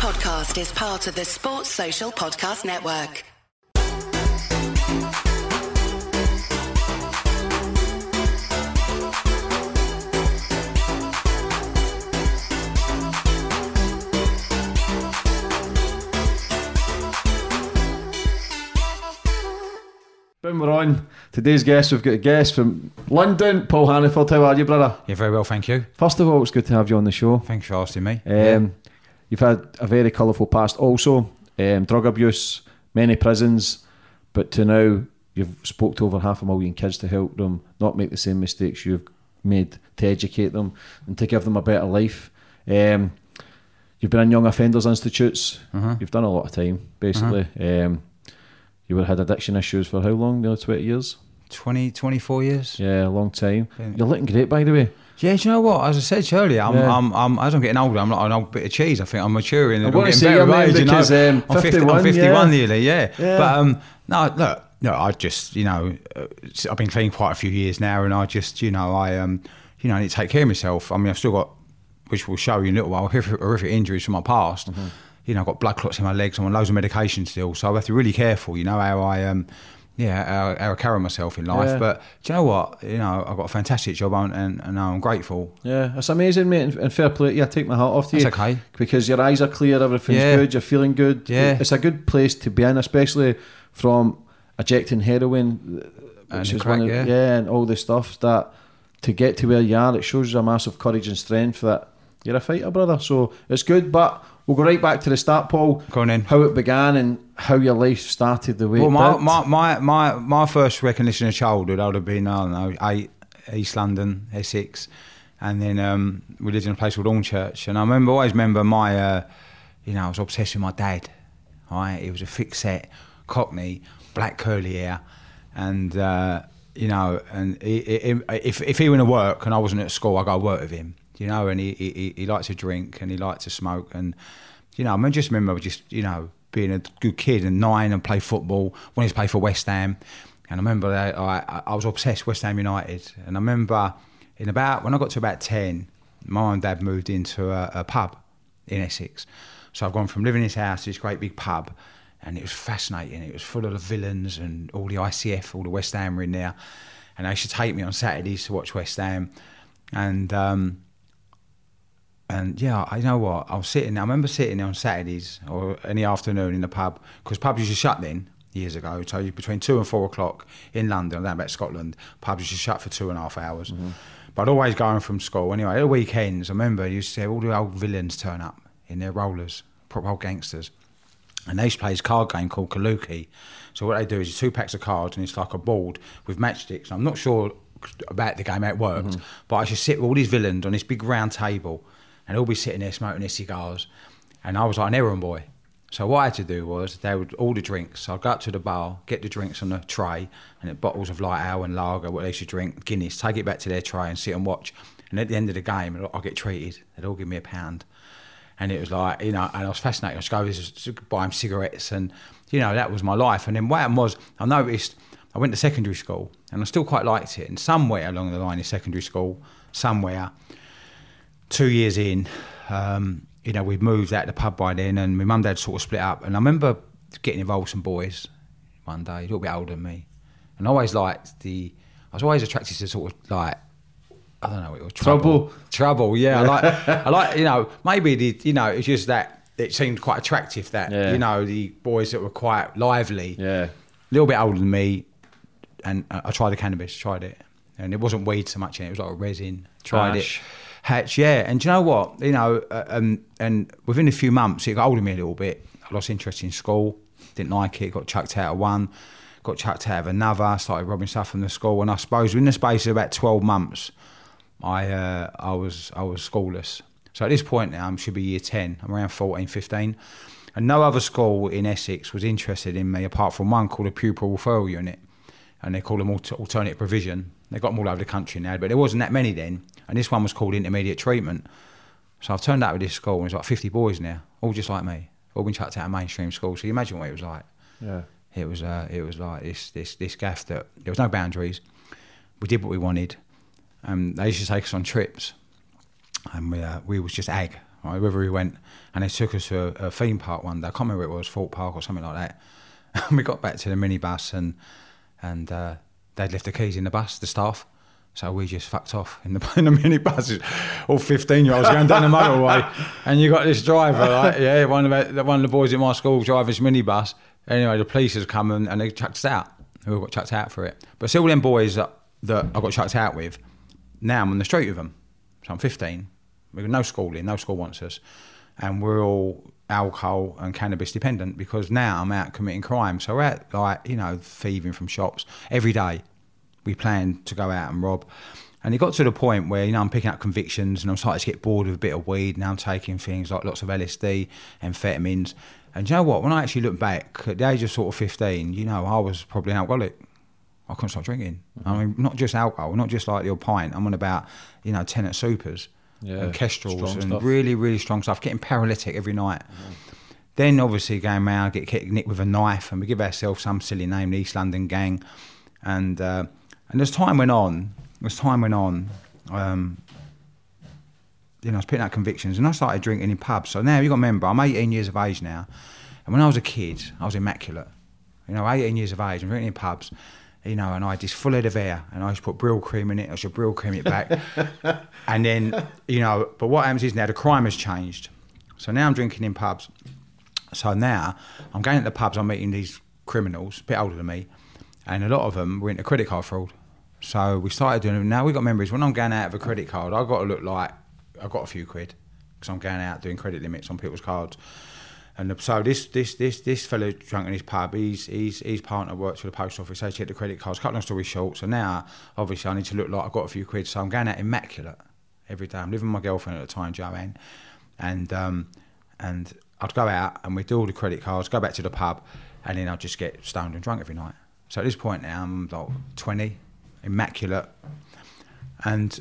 podcast is part of the Sports Social Podcast Network. Boom, we're on. Today's guest, we've got a guest from London, Paul Hannaford. How are you, brother? Yeah, very well, thank you. First of all, it's good to have you on the show. Thanks for asking me. You've had a very colourful past also, drug abuse, many prisons, but to now you've spoke to over 500,000 kids to help them not make the same mistakes you've made, to educate them and to give them a better life. You've been in young offenders institutes, you've done a lot of time, basically. You had addiction issues for how long? Nearly 20 years? 24 years. Yeah, a long time. You're looking great, by the way. Yeah, do you know what? As I said earlier, as I'm getting older, I'm not an old bit of cheese. I think I'm maturing. I'm getting better age, you know. I'm 51 nearly, yeah. But no, look, no, I just, you know, I've been clean quite a few years now, and I just, you know, I need to take care of myself. I mean, I've still got, which we'll show you in a little while, horrific injuries from my past. Mm-hmm. You know, I've got blood clots in my legs. I'm on loads of medication still, so I have to be really careful. You know how I carry myself in life. Yeah. But do you know what? You know, I've got a fantastic job, and I'm grateful. Yeah, it's amazing, mate, and fair play. Yeah, take my hat off to you. It's okay because your eyes are clear, everything's good, you're feeling good. Yeah, it's a good place to be in, especially from ejecting heroin, which is crack, and all the stuff that to get to where you are. It shows you a massive courage and strength that you're a fighter, brother. So it's good, but. We'll go right back to the start, Paul. Go on in. How it began and how your life started the way it did. My first recognition of childhood, I would have been, I don't know, 8, East London, Essex. And then we lived in a place called Ornchurch. And I always remember my, I was obsessed with my dad. Right? He was a thick-set Cockney, black curly hair. And, and if he went to work and I wasn't at school, I'd go work with him. You know, and he liked to drink and he liked to smoke, and you know, I just remember being a good kid and 9 and play football. Wanted to play for West Ham, and I remember that I was obsessed West Ham United. And I remember when I got to about 10, my mum and dad moved into a pub in Essex, so I've gone from living in this house to this great big pub, and it was fascinating. It was full of the villains and all the ICF, all the West Ham were in there, and they used to take me on Saturdays to watch West Ham, And yeah, I know what, I remember sitting there on Saturdays or any afternoon in the pub, because pubs used to shut then, years ago, so between 2 and 4 o'clock in London, I don't know about Scotland, pubs used to shut for 2.5 hours. Mm-hmm. But I'd always go home from school. Anyway, at the weekends, I remember you used to see all the old villains turn up in their rollers, proper old gangsters. And they used to play this card game called Kaluki. So what they do is 2 packs of cards, and it's like a board with matchsticks. I'm not sure about the game, how it worked, but I used to sit with all these villains on this big round table, and they'll be sitting there smoking their cigars. And I was like an errand boy. So what I had to do was, they would order drinks. So I'd go up to the bar, get the drinks on the tray, and the bottles of light ale and lager, what they should drink, Guinness, take it back to their tray and sit and watch. And at the end of the game, I'll get treated. They'd all give me £1. And it was like, and I was fascinated. I just go buy them cigarettes, and, that was my life. And then what happened was, I noticed, I went to secondary school, and I still quite liked it. And somewhere along the line in secondary school, 2 years in, we'd moved out of the pub by then, and my mum and dad sort of split up. And I remember getting involved with some boys one day, a little bit older than me. And I was always attracted to sort of like, I don't know, it was trouble. Trouble, yeah. It's just that it seemed quite attractive that, the boys that were quite lively, a little bit older than me. And I tried the cannabis, And it wasn't weed so much, it was like a resin. Hatch, yeah. And do you know what? And within a few months, it got older me a little bit. I lost interest in school, didn't like it, got chucked out of one, got chucked out of another, started robbing stuff from the school. And I suppose within the space of about 12 months, I was schoolless. So at this point now, I should be year 10. I'm around 14, 15. And no other school in Essex was interested in me apart from one called the Pupil Referral Unit. And they call them Alternative Provision. They got them all over the country now, but there wasn't that many then. And this one was called Intermediate Treatment. So I've turned out with this school, and there's like 50 boys now, all just like me, all been chucked out of mainstream school. So you imagine what it was like. Yeah. It was like this gaff that there was no boundaries. We did what we wanted. They used to take us on trips, and we was just ag. right, wherever he went, and they took us to a theme park one day. I can't remember where it was, Fort Park or something like that. And we got back to the minibus, and they'd left the keys in the bus, the staff. So we just fucked off in the minibuses, all 15-year-olds going down the motorway, and you got this driver, like, yeah, one of the boys in my school driving this minibus. Anyway, the police has come and they chucked us out. We all got chucked out for it. But it's all them boys that I got chucked out with. Now I'm on the street with them. So I'm 15. We've got no schooling, no school wants us, and we're all alcohol and cannabis dependent because now I'm out committing crime. So we're out, like, you know, thieving from shops every day. We planned to go out and rob. And it got to the point where, you know, I'm picking up convictions and I'm starting to get bored with a bit of weed. Now I'm taking things like lots of LSD, amphetamines. And you know what? When I actually look back, at the age of sort of 15, you know, I was probably an alcoholic. I couldn't stop drinking. Mm-hmm. I mean, not just alcohol, not just like your pint. I'm on about, you know, 10 at supers, yeah, and kestrels and stuff. Really, really strong stuff. Getting paralytic every night. Mm-hmm. Then obviously going around, get nicked with a knife, and we give ourselves some silly name, the East London Gang. And as time went on, you know, I was picking up convictions and I started drinking in pubs. So now you've got to remember, I'm 18 years of age now. And when I was a kid, I was immaculate. You know, 18 years of age, I'm drinking in pubs, you know, and I had this full head of hair and I used to put Brill cream in it. I should Brill cream it back. And then, you know, but what happens is now the crime has changed. So now I'm drinking in pubs. So now I'm going to the pubs, I'm meeting these criminals, a bit older than me. And a lot of them were into credit card fraud. So we started doing them. Now we've got memories. When I'm going out of a credit card, I've got to look like I've got a few quid because I'm going out doing credit limits on people's cards. And so this fellow drunk in his pub, his partner works for the post office, so he had to get the credit cards. Cut long story short, so now obviously I need to look like I've got a few quid. So I'm going out immaculate every day. I'm living with my girlfriend at the time, Joanne. And I'd go out and we'd do all the credit cards, go back to the pub, and then I'd just get stoned and drunk every night. So at this point now, I'm like 20, immaculate. And,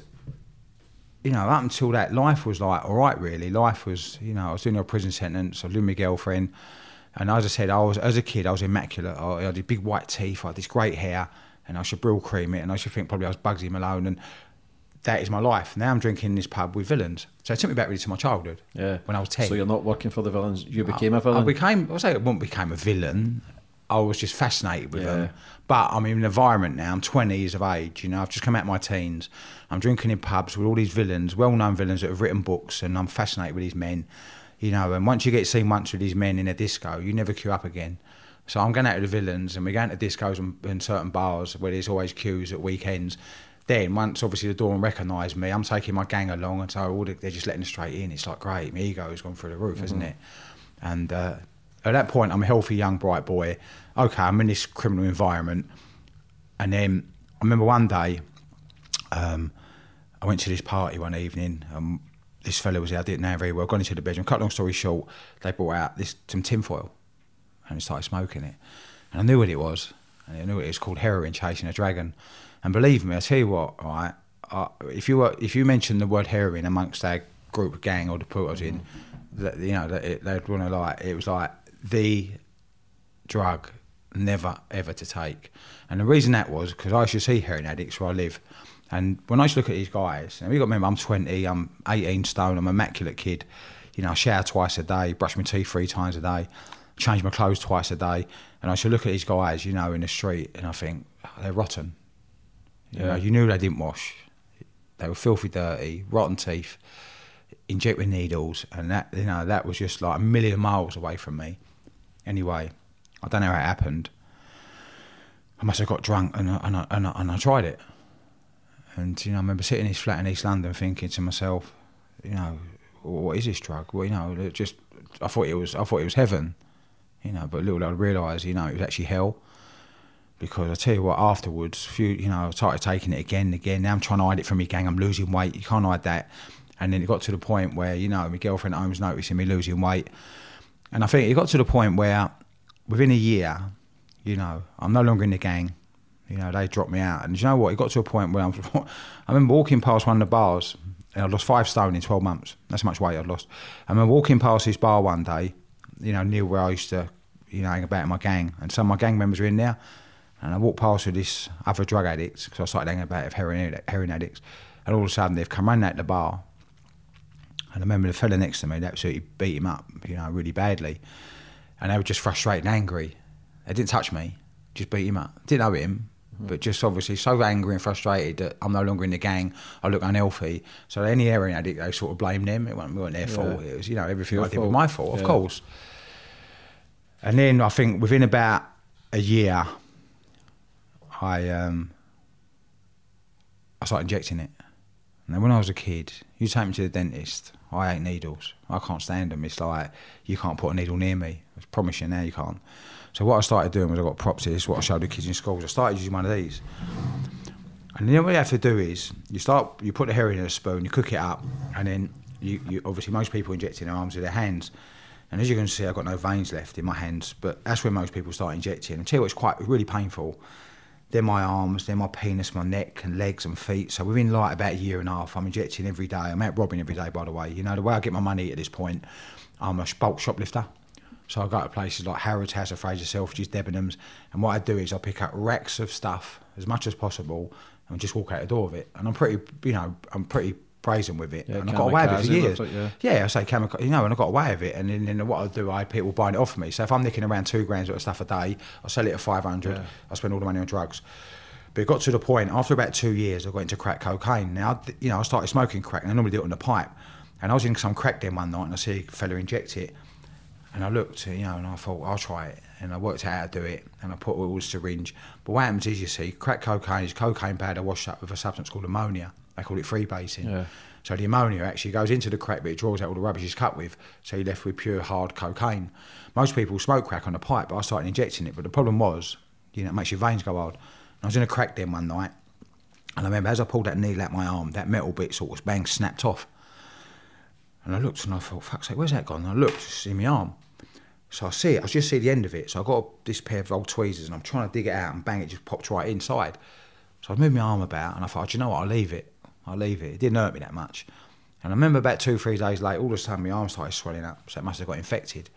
you know, up until that, life was like, all right, really. Life was, you know, I was doing a prison sentence, I was living with my girlfriend. And as I said, as a kid, I was immaculate. I had big white teeth, I had this great hair, and I should Brill cream it, and I should think probably I was Bugsy Malone. And that is my life. Now I'm drinking in this pub with villains. So it took me back really to my childhood, yeah, when I was 10. So you're not working for the villains, you became a villain? I became a villain. I was just fascinated with them. But I'm in an environment now, I'm 20 years of age, you know, I've just come out of my teens. I'm drinking in pubs with all these villains, well-known villains that have written books, and I'm fascinated with these men, you know, and once you get seen once with these men in a disco, you never queue up again. So I'm going out with the villains and we're going to discos and certain bars where there's always queues at weekends. Then once obviously the Dawn recognised me, I'm taking my gang along, and so they're just letting us straight in. It's like, great, my ego's gone through the roof, isn't it? And, at that point, I'm a healthy, young, bright boy. Okay, I'm in this criminal environment. And then I remember one day, I went to this party one evening. This fella was there, I didn't know him very well. Gone into the bedroom. Cut long story short, they brought out some tinfoil and started smoking it. And I knew what it was. And I knew it was called heroin chasing a dragon. And believe me, I tell you what, right? If you mention the word heroin amongst that group gang or the put I was in, that, you know, that they'd want to like, it was like, the drug never ever to take. And the reason that was because I used to see heroin addicts where I live, and when I used to look at these guys, and we got to remember, I'm 20, I'm 18 stone, I'm an immaculate kid, you know, I shower twice a day, brush my teeth 3 times a day, change my clothes twice a day, and I should look at these guys, you know, in the street, and I think, oh, they're rotten, you know, you knew they didn't wash, they were filthy dirty, rotten teeth, inject with needles, and that, you know, that was just like a million miles away from me. Anyway, I don't know how it happened. I must have got drunk and I tried it. And, you know, I remember sitting in this flat in East London thinking to myself, you know, what is this drug? Well, you know, just, I thought it was heaven, you know, but little did I realise, you know, it was actually hell. Because I tell you what, afterwards, you know, I started taking it again and again. Now I'm trying to hide it from my gang. I'm losing weight. You can't hide that. And then it got to the point where, you know, my girlfriend at home was noticing me losing weight. And I think it got to the point where within a year, you know, I'm no longer in the gang. You know, they dropped me out. And you know what? It got to a point where I remember walking past one of the bars, and I lost 5 stone in 12 months. That's how much weight I'd lost. I remember walking past this bar one day, you know, near where I used to, you know, hang about in my gang. And some of my gang members were in there. And I walked past with this other drug addicts, because I started hanging about with heroin addicts. And all of a sudden, they've come running out the bar. And I remember the fella next to me, they absolutely beat him up, you know, really badly. And they were just frustrated and angry. They didn't touch me, just beat him up. Didn't know him, but just obviously so angry and frustrated that I'm no longer in the gang, I look unhealthy. So any heroin addict, they sort of blamed them. It wasn't their fault. It was, you know, everything I did was my fault, of course. And then I think within about a year, I started injecting it. And when I was a kid, you take me to the dentist, I hate needles. I can't stand them. It's like, you can't put a needle near me. I promise you now you can't. So what I started doing was I got props here. This is what I showed the kids in schools. I started using one of these. And then what you have to do is, you put the heroin in a spoon, you cook it up, and then you obviously most people inject in their arms with their hands. And as you can see, I've got no veins left in my hands, but that's where most people start injecting. Until it's quite really painful. Then my arms, then my penis, my neck and legs and feet. So within like about a year and a half, I'm injecting every day. I'm out robbing every day, by the way. You know, the way I get my money at this point, I'm a bulk shoplifter. So I go to places like Harrods, House of Fraser, Selfridges, Debenhams. And what I do is I pick up racks of stuff, as much as possible, and just walk out the door with it. And I'm pretty, you know, I'm pretty brazen with it. Yeah, and I got away with it for years. Like, I say kamikaze, you know, and I got away with it. And then what I do, I had people buying it off me. So if I'm nicking around £2 worth of stuff a day, I sell it at 500, I spend all the money on drugs. But it got to the point, after about 2 years, I got into crack cocaine. Now, you know, I started smoking crack, and I normally do it on the pipe. And I was in some crack den one night, and I see a fella inject it. And I looked, you know, and I thought, I'll try it. And I worked out how to do it, and I put all the syringe. But what happens is, you see, crack cocaine is cocaine powder washed up with a substance called ammonia. They call it freebasing. Yeah. So the ammonia actually goes into the crack, but it draws out all the rubbish it's cut with. So you're left with pure, hard cocaine. Most people smoke crack on a pipe, but I started injecting it. But the problem was, you know, it makes your veins go hard. And I was in a crack den one night, and I remember as I pulled that needle out my arm, that metal bit sort of bang, snapped off. And I looked and I thought, fuck's sake, where's that gone? And I looked, see my arm. So I see it, I just see the end of it. So I got this pair of old tweezers and I'm trying to dig it out and bang, it just popped right inside. So I moved my arm about and I thought, do you know what, I'll leave it. I'll leave it. It didn't hurt me that much. And I remember about 2-3 days later, all of a sudden my arm started swelling up, so it must have got infected.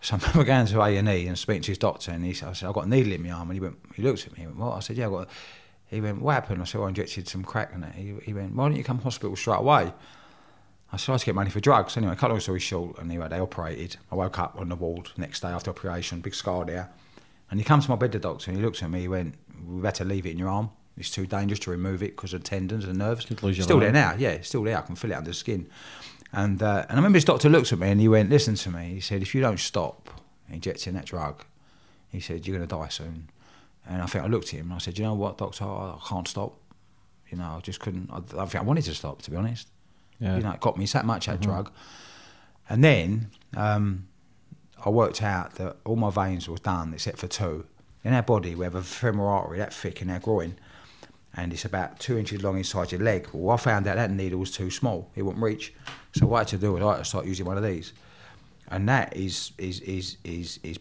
So I remember going to A&E and speaking to his doctor, and I said, I've got a needle in my arm. And he looked at me, he went, what? I said, yeah, I've got a... He went, what happened? I said, well, I injected some crack in it. He went, why don't you come to hospital straight away? I said, I had to get money for drugs. Anyway, cut long story short, anyway, they operated. I woke up on the ward the next day after operation, big scar there. And he comes to my bed, the doctor, and he looks at me, he went, we better leave it in your arm. It's too dangerous to remove it because of the tendons and nerves. It's still there now, yeah, it's still there. I can feel it under the skin. And I remember this doctor looked at me and he went, listen to me. He said, if you don't stop injecting that drug, he said, you're going to die soon. And I think I looked at him and I said, you know what, doctor, I can't stop. You know, I just couldn't, I don't think I wanted to stop, to be honest. Yeah. You know, it got me that much, that drug. And then I worked out that all my veins were done except for 2. In our body, we have a femoral artery that thick in our groin, and it's about 2 inches long inside your leg. Well, I found out that needle was too small. It wouldn't reach. So what I had to do was I had to start using one of these. And that is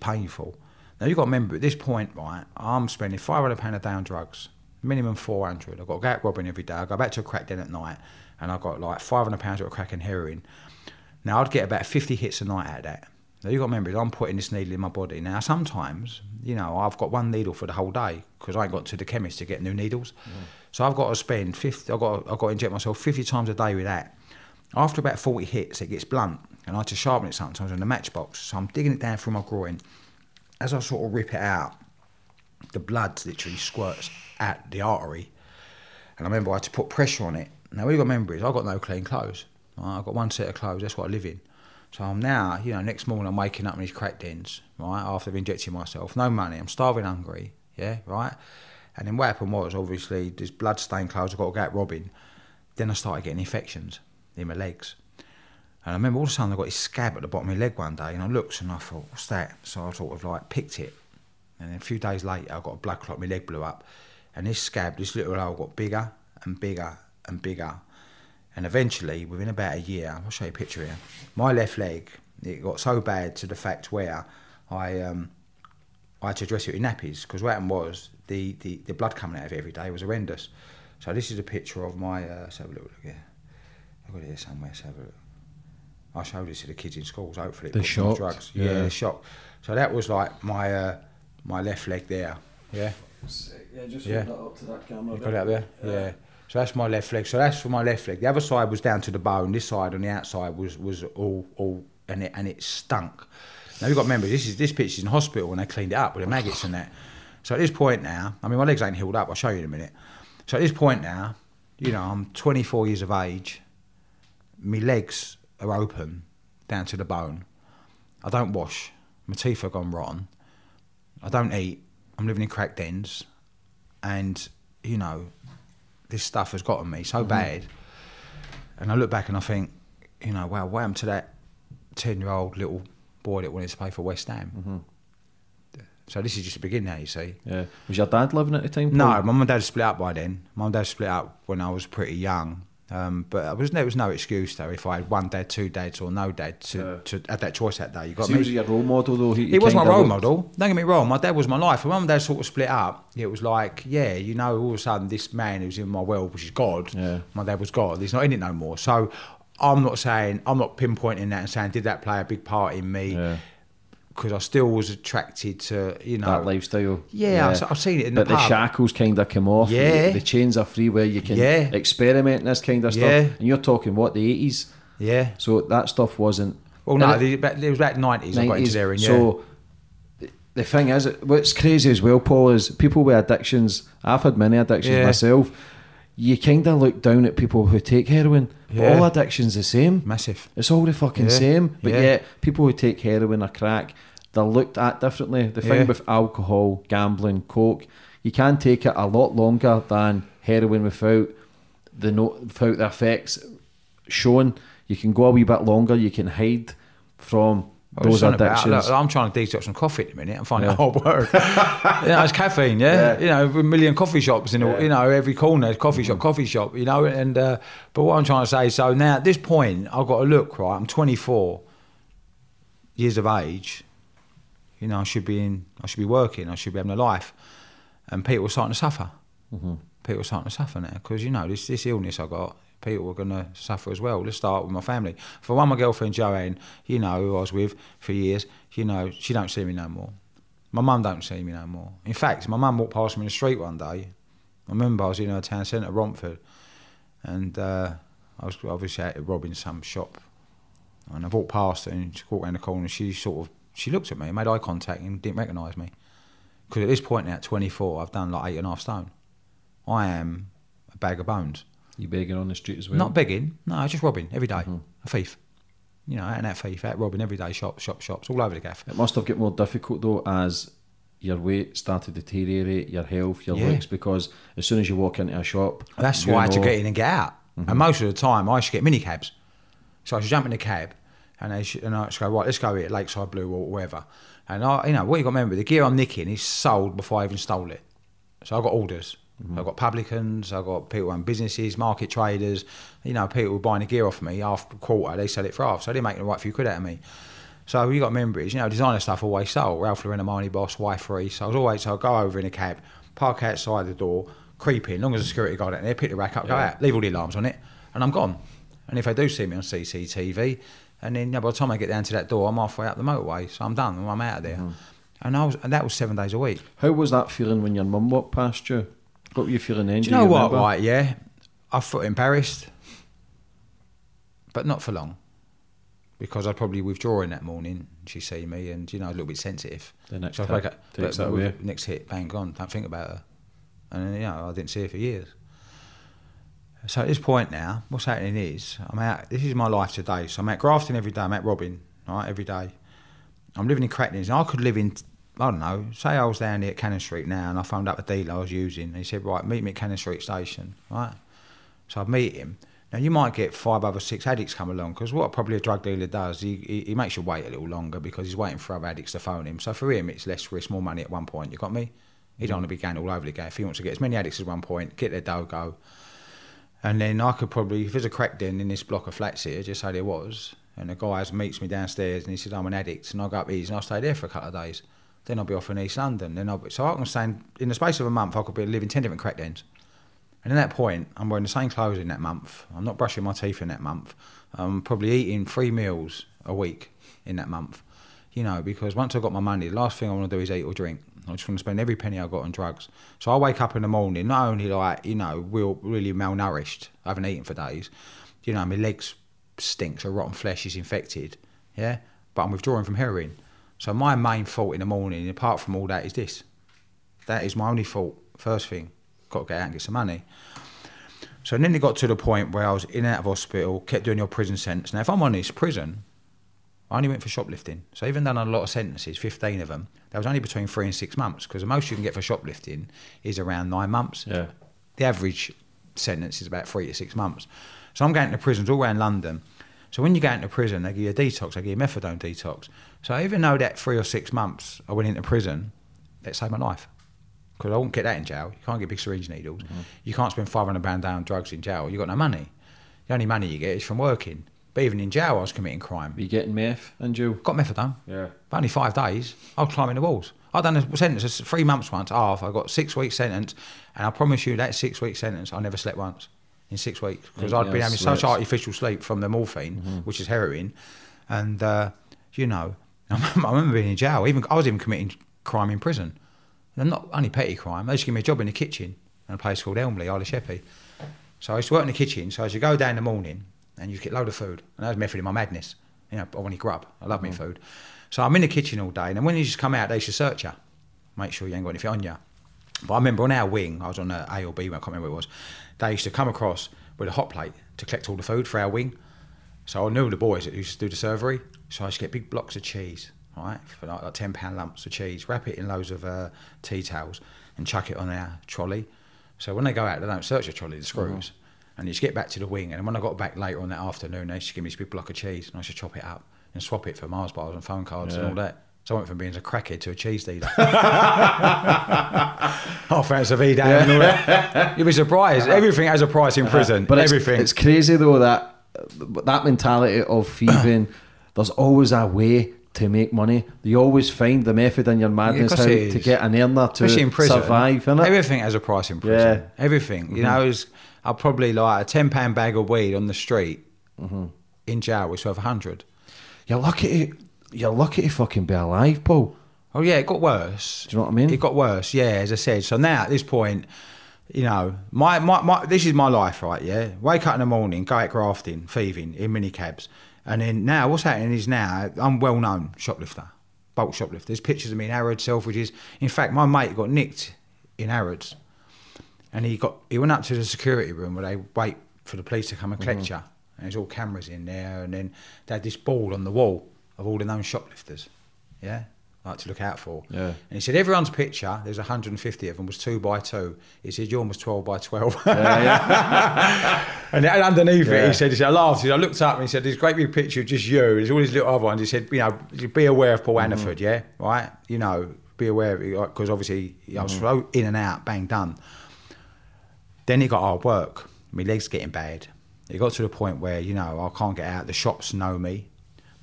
painful. Now, you've got to remember, at this point, right, I'm spending £500 a day on drugs, minimum 400. I've got to go out robbing every day. I go back to a crack den at night, and I got like £500 of crack and heroin. Now, I'd get about 50 hits a night out of that. Now, you've got to remember, I'm putting this needle in my body. Now, sometimes, you know, I've got one needle for the whole day because I ain't got to the chemist to get new needles. So I've got to spend 50, I've got to inject myself 50 times a day with that. After about 40 hits, it gets blunt, and I have to sharpen it sometimes in the matchbox. So I'm digging it down through my groin. As I sort of rip it out, the blood literally squirts at the artery. And I remember I had to put pressure on it. Now, what you've got to remember is I've got no clean clothes. Right? I've got one set of clothes, that's what I live in. So I'm now, you know, next morning I'm waking up in these crack dens, right, after injecting myself, no money, I'm starving hungry, yeah, right? And then what happened was, obviously, this blood-stained clothes, I've got to go out robbing. Then I started getting infections in my legs. And I remember all of a sudden I got this scab at the bottom of my leg one day, and I looked and I thought, what's that? So I sort of like picked it. And then a few days later, I got a blood clot, my leg blew up. And this scab, this little hole, got bigger and bigger and bigger, and eventually within about a year, I'll show you a picture here, my left leg, it got so bad to the fact where I had to dress it in nappies, because what happened was the blood coming out of it every day was horrendous. So this is a picture of my let's have a little look here, I've got it here somewhere, let's have a look. I showed this to the kids in schools, hopefully they're shocked. Drugs. Yeah, they're shocked. So that was like my my left leg there, yeah, just hold that up to that camera, you got it up there, yeah. So that's my left leg. So that's for my left leg. The other side was down to the bone. This side on the outside was all and it stunk. Now you've got to remember, this pitch is in hospital and they cleaned it up with the maggots and that. So at this point now, I mean, my legs ain't healed up. I'll show you in a minute. So at this point now, you know, I'm 24 years of age. My legs are open down to the bone. I don't wash. My teeth are gone rotten. I don't eat. I'm living in cracked ends. And, you know, this stuff has gotten me so bad. And I look back and I think, you know, wow, wham to that 10-year-old little boy that wanted to play for West Ham. So this is just the beginning now, you see. Yeah. Was your dad living at the time? No, mum and dad split up by then. Mum and dad split up when I was pretty young. But there was no excuse though if I had one dad, two dads or no dad to have that choice that day. You got me? He was your role model though? He was my role model. Don't get me wrong, my dad was my life. When mum and dad sort of split up, it was like, yeah, you know, all of a sudden this man who's in my world, which is God, my dad was God, he's not in it no more. So I'm not saying, I'm not pinpointing that and saying, did that play a big part in me? Because I still was attracted to, you know... That lifestyle. Yeah, yeah. I've seen it in the pub. But the shackles kind of come off. Yeah. The chains are free where you can experiment and this kind of stuff. And you're talking, what, the 80s? Yeah. So that stuff wasn't... Well, no, it was like 90s I got into there. So the thing is, what's crazy as well, Paul, is people with addictions, I've had many addictions myself, you kind of look down at people who take heroin. But all addiction's the same. Massive. It's all the fucking same. But yet, people who take heroin or crack... They're looked at differently. The thing with alcohol, gambling, coke, you can take it a lot longer than heroin without the effects shown. You can go a wee bit longer. You can hide from those addictions. Look, I'm trying to detox from coffee at the minute. I'm finding it hard work. You know, it's caffeine. Yeah? You know, a million coffee shops in you know every corner, coffee shop. You know, and but what I'm trying to say. So now at this point, I've got to look right. I'm 24 years of age. You know, I should be working, I should be having a life. And people were starting to suffer. People were starting to suffer now, because, you know, this illness I got, people were going to suffer as well. Let's start with my family. For one, my girlfriend, Joanne, you know, who I was with for years, you know, she don't see me no more. My mum don't see me no more. In fact, my mum walked past me in the street one day. I remember I was in her town centre, Romford, and I was obviously out robbing some shop. And I walked past her and she walked around the corner and she sort of, she looked at me, made eye contact and didn't recognise me. Because at this point now, at 24, I've done like 8.5 stone. I am a bag of bones. You begging on the street as well? Not begging, no, just robbing every day. A thief. You know, out and out thief, out robbing every day, shops, all over the gaff. It must have got more difficult though as your weight started to deteriorate, your health, your looks, because as soon as you walk into a shop... That's why I had to get in and get out. And most of the time, I used to get mini cabs. So I used to jump in the cab, and I just go, right, let's go here, Lakeside Blue or whatever. And I, you know, what you got to remember, the gear I'm nicking is sold before I even stole it. So I got orders. I've got publicans, I've got people who own businesses, market traders, you know, people who are buying the gear off me, half a quarter, they sell it for half. So they make the right few quid out of me. So what you got to remember is, you know, designer stuff always sold. Ralph Lauren, Armani Boss, Y3. So I was always, so I'd go over in a cab, park outside the door, creep in, as long as the security guard out there, pick the rack up, go out, leave all the alarms on it, and I'm gone. And if they do see me on CCTV, and then by the time I get down to that door, I'm halfway up the motorway, so I'm done. I'm out of there, and that was 7 days a week. How was that feeling when your mum walked past you? What were you feeling then? Do you know what? Right, yeah, I felt embarrassed, but not for long, because I'd probably withdraw in that morning. She see me, and you know, a little bit sensitive. The next hit, next hit, bang, gone. Don't think about her, and you know, I didn't see her for years. So at this point now, what's happening is, I'm out, this is my life today, so I'm out grafting every day, I'm out robbing, right, every day. I'm living in Cracknins, and I could live in, I don't know, say I was down here at Cannon Street now, and I phoned up the dealer I was using, and he said, right, meet me at Cannon Street Station, right? So I'd meet him. Now you might get 5 other 6 addicts come along, because what probably a drug dealer does, he makes you wait a little longer, because he's waiting for other addicts to phone him. So for him, it's less risk, more money at one point, you got me? He don't want to be going all over the gaff. He wants to get as many addicts as one point, get their dough, go. And then I could probably, if there's a crack den in this block of flats here, just say there was, and the guy meets me downstairs and he says, I'm an addict, and I go up East and I'll stay there for a couple of days. Then I'll be off in East London. So I can stay in the space of a month, I could be living 10 different crack dens. And at that point, I'm wearing the same clothes in that month. I'm not brushing my teeth in that month. I'm probably eating 3 meals a week in that month. You know, because once I've got my money, the last thing I want to do is eat or drink. I just want to spend every penny I got on drugs. So I wake up in the morning, not only like, you know, really malnourished, I haven't eaten for days, you know, my legs stink, so rotten flesh is infected, yeah? But I'm withdrawing from heroin. So my main fault in the morning, apart from all that, is this. That is my only fault, first thing. Got to get out and get some money. So then it got to the point where I was in and out of hospital, kept doing your prison sentence. Now, if I'm honest, prison, I only went for shoplifting. So even done a lot of sentences, 15 of them, that was only between 3 and 6 months, because the most you can get for shoplifting is around 9 months. Yeah. The average sentence is about 3 to 6 months. So I'm going to prisons all around London. So when you go into prison, they give you a detox, they give you a methadone detox. So even though that 3 or 6 months I went into prison, that saved my life. Because I wouldn't get that in jail. You can't get big syringe needles. Mm-hmm. You can't spend £500 on drugs in jail. You've got no money. The only money you get is from working. But even in jail, I was committing crime. Were you getting meth and you? Got methadone. Yeah. But only 5 days, I was climbing the walls. I'd done a sentence of 3 months once, half. I got 6 week sentence. And I promise you that 6 week sentence, I never slept once in 6 weeks. Because I'd been having such artificial sleep from the morphine, mm-hmm. which is heroin. And, you know, I remember being in jail. Even I was even committing crime in prison. And not only petty crime, they used to give me a job in the kitchen in a place called Elmley, Isle of Sheppey. So I used to work in the kitchen, so as you go down in the morning and you get a load of food, and that was method in my madness. You know, I want to grub, I love me food. So I'm in the kitchen all day, and then when you just come out, they used to search you, make sure you ain't got anything on you. But I remember on our wing, I was on A or B, I can't remember what it was, they used to come across with a hot plate to collect all the food for our wing. So I knew the boys that used to do the servery, so I used to get big blocks of cheese. Right, for like £10 lumps of cheese, wrap it in loads of tea towels and chuck it on our trolley. So when they go out, they don't search the trolley, the screws. Mm-hmm. And you just get back to the wing. And when I got back later on that afternoon, they used to give me this big block of cheese and I used to chop it up and swap it for Mars bars and phone cards and all that. So I went from being a crackhead to a cheese dealer. Half ounce of E-Day and all that. You'd be surprised. Everything has a price in prison. But everything. It's crazy though, that mentality of thieving, there's always a way to make money. You always find the method in your madness how to get an earner to survive, innit? Everything has a price in prison. Yeah. Everything. Mm-hmm. You know, I'll probably like a £10 bag of weed on the street in jail, it's worth 100. You're lucky to fucking be alive, Paul. Oh yeah, it got worse. Do you know what I mean? It got worse, yeah, as I said. So now at this point, you know, this is my life, right, yeah? Wake up in the morning, go out grafting, thieving, in minicabs. And then now, what's happening is now, I'm well-known shoplifter, bulk shoplifter. There's pictures of me in Harrods, Selfridges. In fact, my mate got nicked in Harrods. And he went up to the security room where they wait for the police to come and collect you. And there's all cameras in there. And then they had this board on the wall of all the known shoplifters, yeah, like to look out for. Yeah. And he said, everyone's picture, there's 150 of them, was 2 by 2. He said, yours was 12 by 12. Yeah, yeah. And underneath it, he said, I laughed. He said, I looked up and he said, there's a great big picture of just you. There's all these little other ones. He said, you know, be aware of Paul Hannaford, yeah? Right? You know, be aware, because obviously I was so in and out, bang, done. Then it got hard work. My legs getting bad. It got to the point where, you know, I can't get out. The shops know me.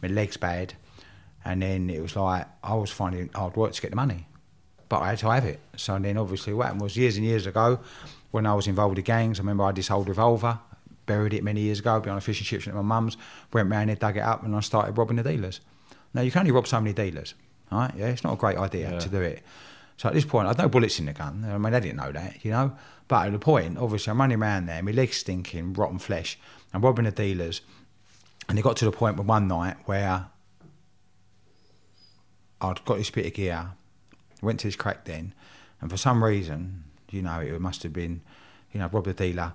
My legs bad. And then it was like, I was finding hard work to get the money. But I had to have it. So then obviously what happened was years and years ago, when I was involved in gangs, I remember I had this old revolver, buried it many years ago, been on a fishing ship at my mum's, went round there, dug it up, and I started robbing the dealers. Now, you can only rob so many dealers, right? Yeah, it's not a great idea to do it. So at this point, I had no bullets in the gun. I mean, I didn't know that, you know? But at the point, obviously, I'm running around there, my legs stinking, rotten flesh, and robbing the dealers. And it got to the point where one night where I'd got this bit of gear, went to this crack den, and for some reason, you know, it must have been, you know, robbed the dealer,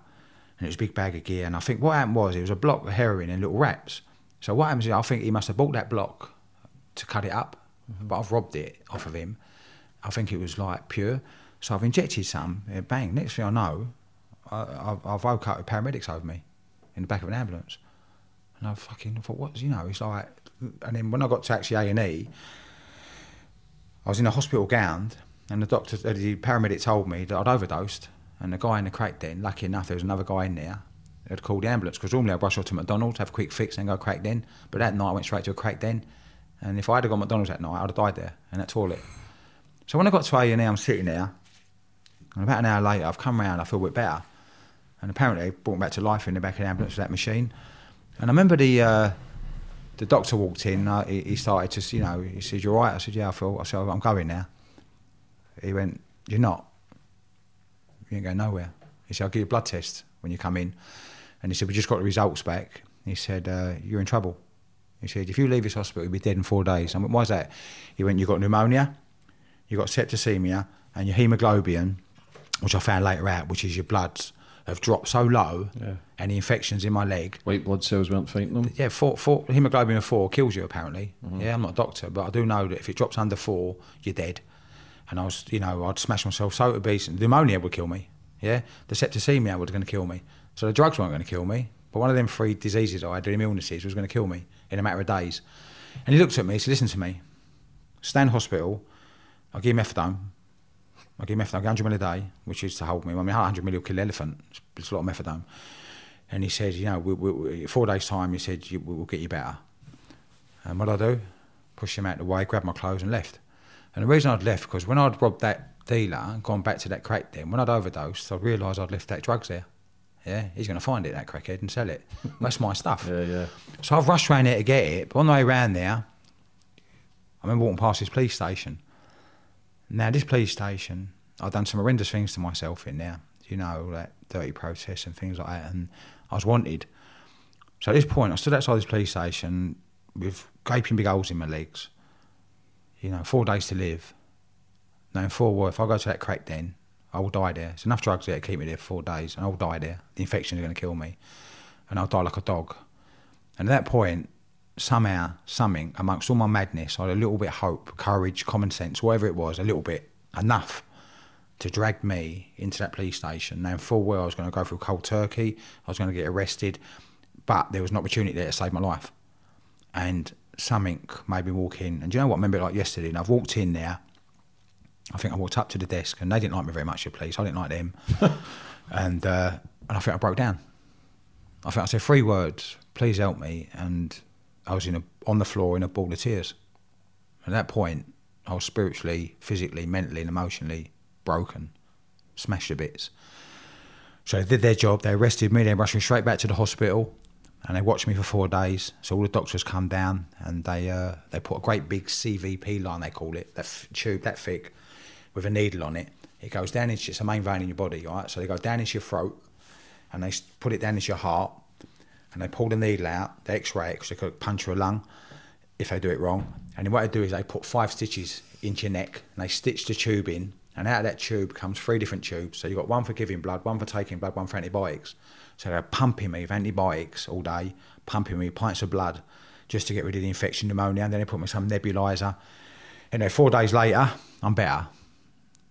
and it was a big bag of gear. And I think what happened was it was a block of heroin in little wraps. So what happens is I think he must have bought that block to cut it up, but I've robbed it off of him. I think it was like pure. So I've injected some, and bang, next thing I know, I've woke up with paramedics over me in the back of an ambulance. And I fucking thought, what's, you know, it's like, and then when I got to actually A&E, I was in a hospital gown, and the paramedic told me that I'd overdosed. And the guy in the crack den, lucky enough, there was another guy in there. They'd called the ambulance, because normally I'd rush off to McDonald's, have a quick fix, and then go crack den. But that night I went straight to a crack den. And if I had gone to McDonald's that night, I'd have died there, in that toilet. So when I got to A&E, I'm sitting there. And about an hour later, I've come round, I feel a bit better. And apparently they brought me back to life in the back of the ambulance with that machine. And I remember the doctor walked in. He started to, you know, he said, "You're right." I said, "Yeah, I feel." I said, "I'm going now." He went, "You're not. You ain't going nowhere." He said, "I'll give you a blood test when you come in." And he said, "We just got the results back." He said, "You're in trouble." He said, "If you leave this hospital, you'll be dead in 4 days." I went, "Why's that?" He went, "You've got pneumonia, you've got septicemia, and your haemoglobin, which I found later out, which is your bloods, have dropped so low, yeah, and the infections in my leg." White blood cells weren't fighting them? Yeah, four haemoglobin of 4 kills you, apparently. Mm-hmm. Yeah, I'm not a doctor, but I do know that if it drops under 4, you're dead. And I was, you know, I'd smash myself so to be, pneumonia would kill me, yeah? The septicemia was going to kill me. So the drugs weren't going to kill me, but one of them 3 diseases I had, them illnesses, was going to kill me in a matter of days. And he looked at me, he said, "Listen to me, stay in hospital, I'll give him methadone. I give methadone, 100 mil a day, which is to hold me. I mean, 100 mil will kill an elephant. It's a lot of methadone. And he said, "You know, 4 days' time," he said, "we'll get you better." And what did I do? Pushed him out the way, grabbed my clothes and left. And the reason I'd left, because when I'd robbed that dealer and gone back to that crack den, when I'd overdosed, I realised I'd left that drugs there. Yeah, he's going to find it, that crackhead, and sell it. That's my stuff. Yeah, yeah. So I've rushed round there to get it. But on the way round there, I remember walking past this police station. Now, this police station, I've done some horrendous things to myself in there, you know, all that dirty process and things like that, and I was wanted. So at this point, I stood outside this police station with gaping big holes in my legs, you know, 4 days to live. Knowing full well, if I go to that crack den, I will die there. There's enough drugs there to keep me there for 4 days, and I'll die there. The infections are going to kill me, and I'll die like a dog. And at that point, somehow, something, amongst all my madness, I had a little bit of hope, courage, common sense, whatever it was, a little bit, enough to drag me into that police station. Knowing full well I was going to go through cold turkey, I was going to get arrested, but there was an opportunity there to save my life. And something made me walk in. And do you know what? I remember it like yesterday, and I've walked in there. I think I walked up to the desk, and they didn't like me very much, the police. I didn't like them. and I think I broke down. I think I said 3 words, "Please help me." And I was on the floor in a ball of tears. At that point, I was spiritually, physically, mentally and emotionally broken, smashed to bits. So they did their job, they arrested me, they rushed me straight back to the hospital, and they watched me for 4 days. So all the doctors come down, and they put a great big CVP line, they call it, that tube that thick, with a needle on it. It goes down into, it's a main vein in your body, all right? So they go down into your throat, and they put it down into your heart, and they pull the needle out, they x-ray it, because they could puncture a lung if they do it wrong. And what they do is they put 5 stitches into your neck, and they stitch the tube in, and out of that tube comes 3 different tubes. So you've got one for giving blood, one for taking blood, one for antibiotics. So they're pumping me with antibiotics all day, pumping me with pints of blood just to get rid of the infection, pneumonia, and then they put me some nebulizer. And then 4 days later, I'm better.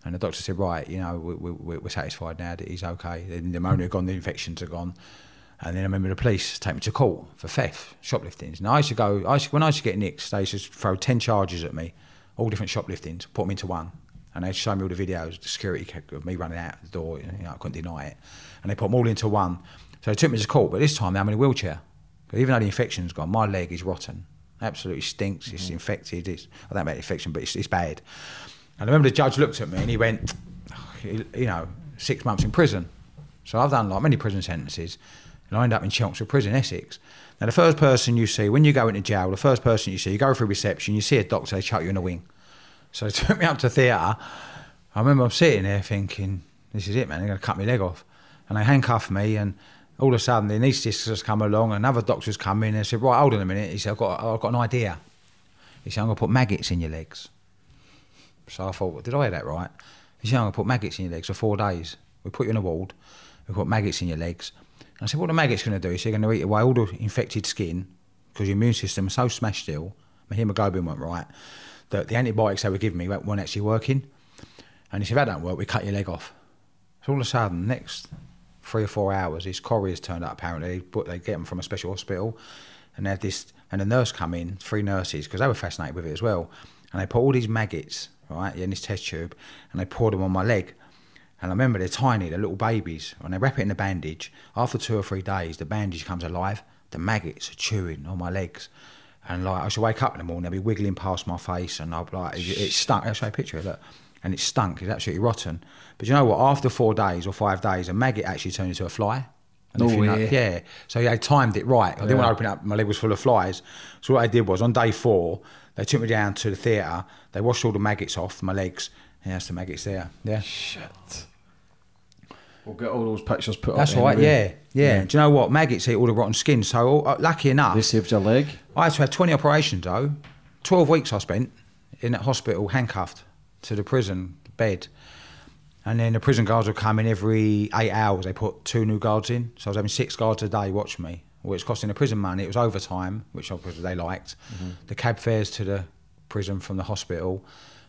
And the doctor said, "Right, you know, we're satisfied now that he's okay. The pneumonia gone, the infections are gone." And then I remember the police take me to court for theft, shopliftings. And when I used to get nicked, they used to throw 10 charges at me, all different shopliftings, put them into one. And they'd show me all the videos, the security of me running out the door, you know, I couldn't deny it. And they put them all into one. So they took me to court, but this time I'm in a wheelchair. Even though the infection's gone, my leg is rotten. Absolutely stinks, mm-hmm. It's infected. I don't know about infection, but it's bad. And I remember the judge looked at me and he went, you know, 6 months in prison. So I've done like many prison sentences, and I end up in Chelmsford Prison, Essex. Now, the first person you see, when you go into jail, the first person you see, you go through reception, you see a doctor, they chuck you in a wing. So they took me up to theatre. I remember I'm sitting there thinking, this is it, man, they're going to cut my leg off. And they handcuffed me, and all of a sudden, the anaesthetist has come along, and other doctors come in, and said, "Right, hold on a minute." He said, I've got an idea. He said, "I'm going to put maggots in your legs." So I thought, well, did I hear that right? He said, "I'm going to put maggots in your legs for 4 days. We put you in a ward, we put maggots in your legs." I said, "What are the maggots going to do?" He said, "They're going to eat away all the infected skin, because your immune system was so smashed still, my haemoglobin went right, that the antibiotics they were giving me weren't actually working. And he said, if that don't work, we cut your leg off." So all of a sudden, the next 3 or 4 hours, this courier has turned up apparently, but they get them from a special hospital, and they had this, and a nurse come in, 3 nurses, because they were fascinated with it as well, and they put all these maggots, right, in this test tube, and they poured them on my leg. And I remember they're tiny, they're little babies, and they wrap it in a bandage. After 2 or 3 days, the bandage comes alive. The maggots are chewing on my legs. And like, I should wake up in the morning, they'll be wiggling past my face, and I'll be like, it stunk. I'll show you a picture of it, look. And it stunk, it's absolutely rotten. But you know what, after 4 days or 5 days, a maggot actually turned into a fly. And oh, yeah. Know, yeah. So yeah, they timed it right. I didn't want to open up, my leg was full of flies. So what they did was, on day 4, they took me down to the theatre, they washed all the maggots off my legs, Yeah, some maggots there. Yeah. Shit. We'll get all those pictures put up. That's right, yeah, yeah. Do you know what? Maggots eat all the rotten skin, so lucky enough... They saved your leg? I had to have 20 operations, though. 12 weeks I spent in that hospital, handcuffed to the prison bed. And then the prison guards would come in every 8 hours. They put 2 new guards in, so I was having 6 guards a day watch me. Well, it's costing the prison money. It was overtime, which obviously they liked. Mm-hmm. The cab fares to the prison from the hospital,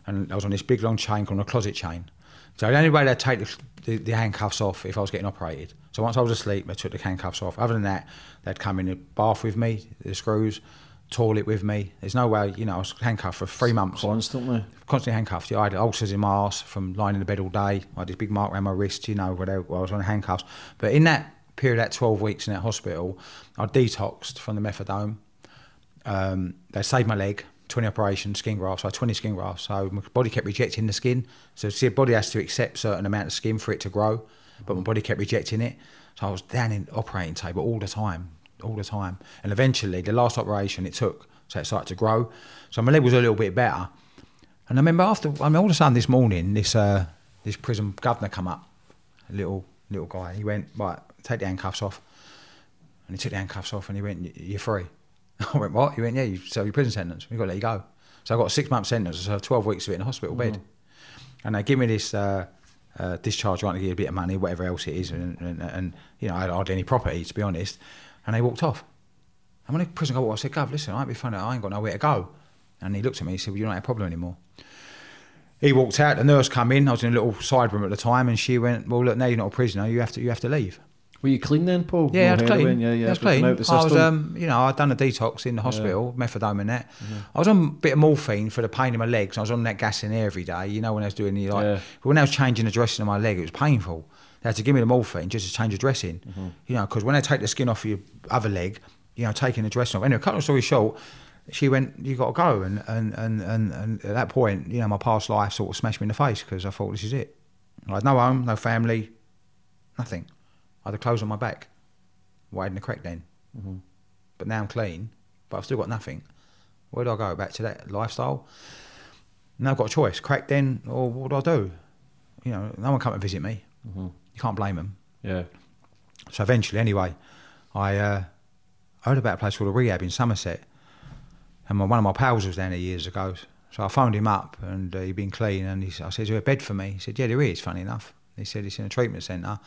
and I was on this big long chain called a closet chain. So the only way they'd take the handcuffs off if I was getting operated. So once I was asleep, they took the handcuffs off. Other than that, they'd come in the bath with me, the screws, toilet with me. There's no way, you know, I was handcuffed for 3 months. Constantly? Constantly handcuffed. Yeah, I had ulcers in my arse from lying in the bed all day. I had this big mark around my wrist, you know, where I was on handcuffs. But in that period, that 12 weeks in that hospital, I detoxed from the methadone. They saved my leg. 20 operations, skin grafts. I had 20 skin grafts, so my body kept rejecting the skin. So see, the body has to accept a certain amount of skin for it to grow, but my body kept rejecting it. So I was down in the operating table all the time. And eventually, the last operation it took, so it started to grow. So my leg was a little bit better. And I remember all of a sudden this morning, this prison governor come up, a little guy. He went, right, take the handcuffs off. And he took the handcuffs off and he went, you're free. I went, what? He went, yeah, you serve your prison sentence. We've got to let you go. So I got a 6-month sentence, so 12 weeks of it in a hospital bed. And they give me this discharge, right, to get a bit of money, whatever else it is, and you know, I hardly any property, to be honest. And they walked off. And when the prison guard walked off, I said, Gov, listen, I ain't be funny, I ain't got nowhere to go. And he looked at me, he said, well, you don't have a problem anymore. He walked out, the nurse come in, I was in a little side room at the time, and she went, well, look, now you're not a prisoner, you have to leave. Were you clean then, Paul? Yeah, I was clean. Yeah, I was clean. I was, you know, I'd done a detox in the hospital, methadone and that. Yeah. I was on a bit of morphine for the pain in my legs. I was on that gas in there every day, you know, when I was doing the, like, but when I was changing the dressing on my leg, it was painful. They had to give me the morphine just to change the dressing, you know, because when they take the skin off your other leg, you know, taking the dressing off. Anyway, cut the story short, she went, you got to go. And at that point, you know, my past life sort of smashed me in the face because I thought, this is it. I had no home, no family, nothing. I had the clothes on my back, wide in the crack then. But now I'm clean, but I've still got nothing. Where do I go? Back to that lifestyle? Now I've got a choice, crack then, or what do I do? You know, no one come to visit me. You can't blame them. Yeah. So eventually, anyway, I heard about a place called a rehab in Somerset, and one of my pals was down there years ago. So I phoned him up, and he'd been clean, and I said, is there a bed for me? He said, yeah, there is, funny enough. He said, it's in a treatment centre.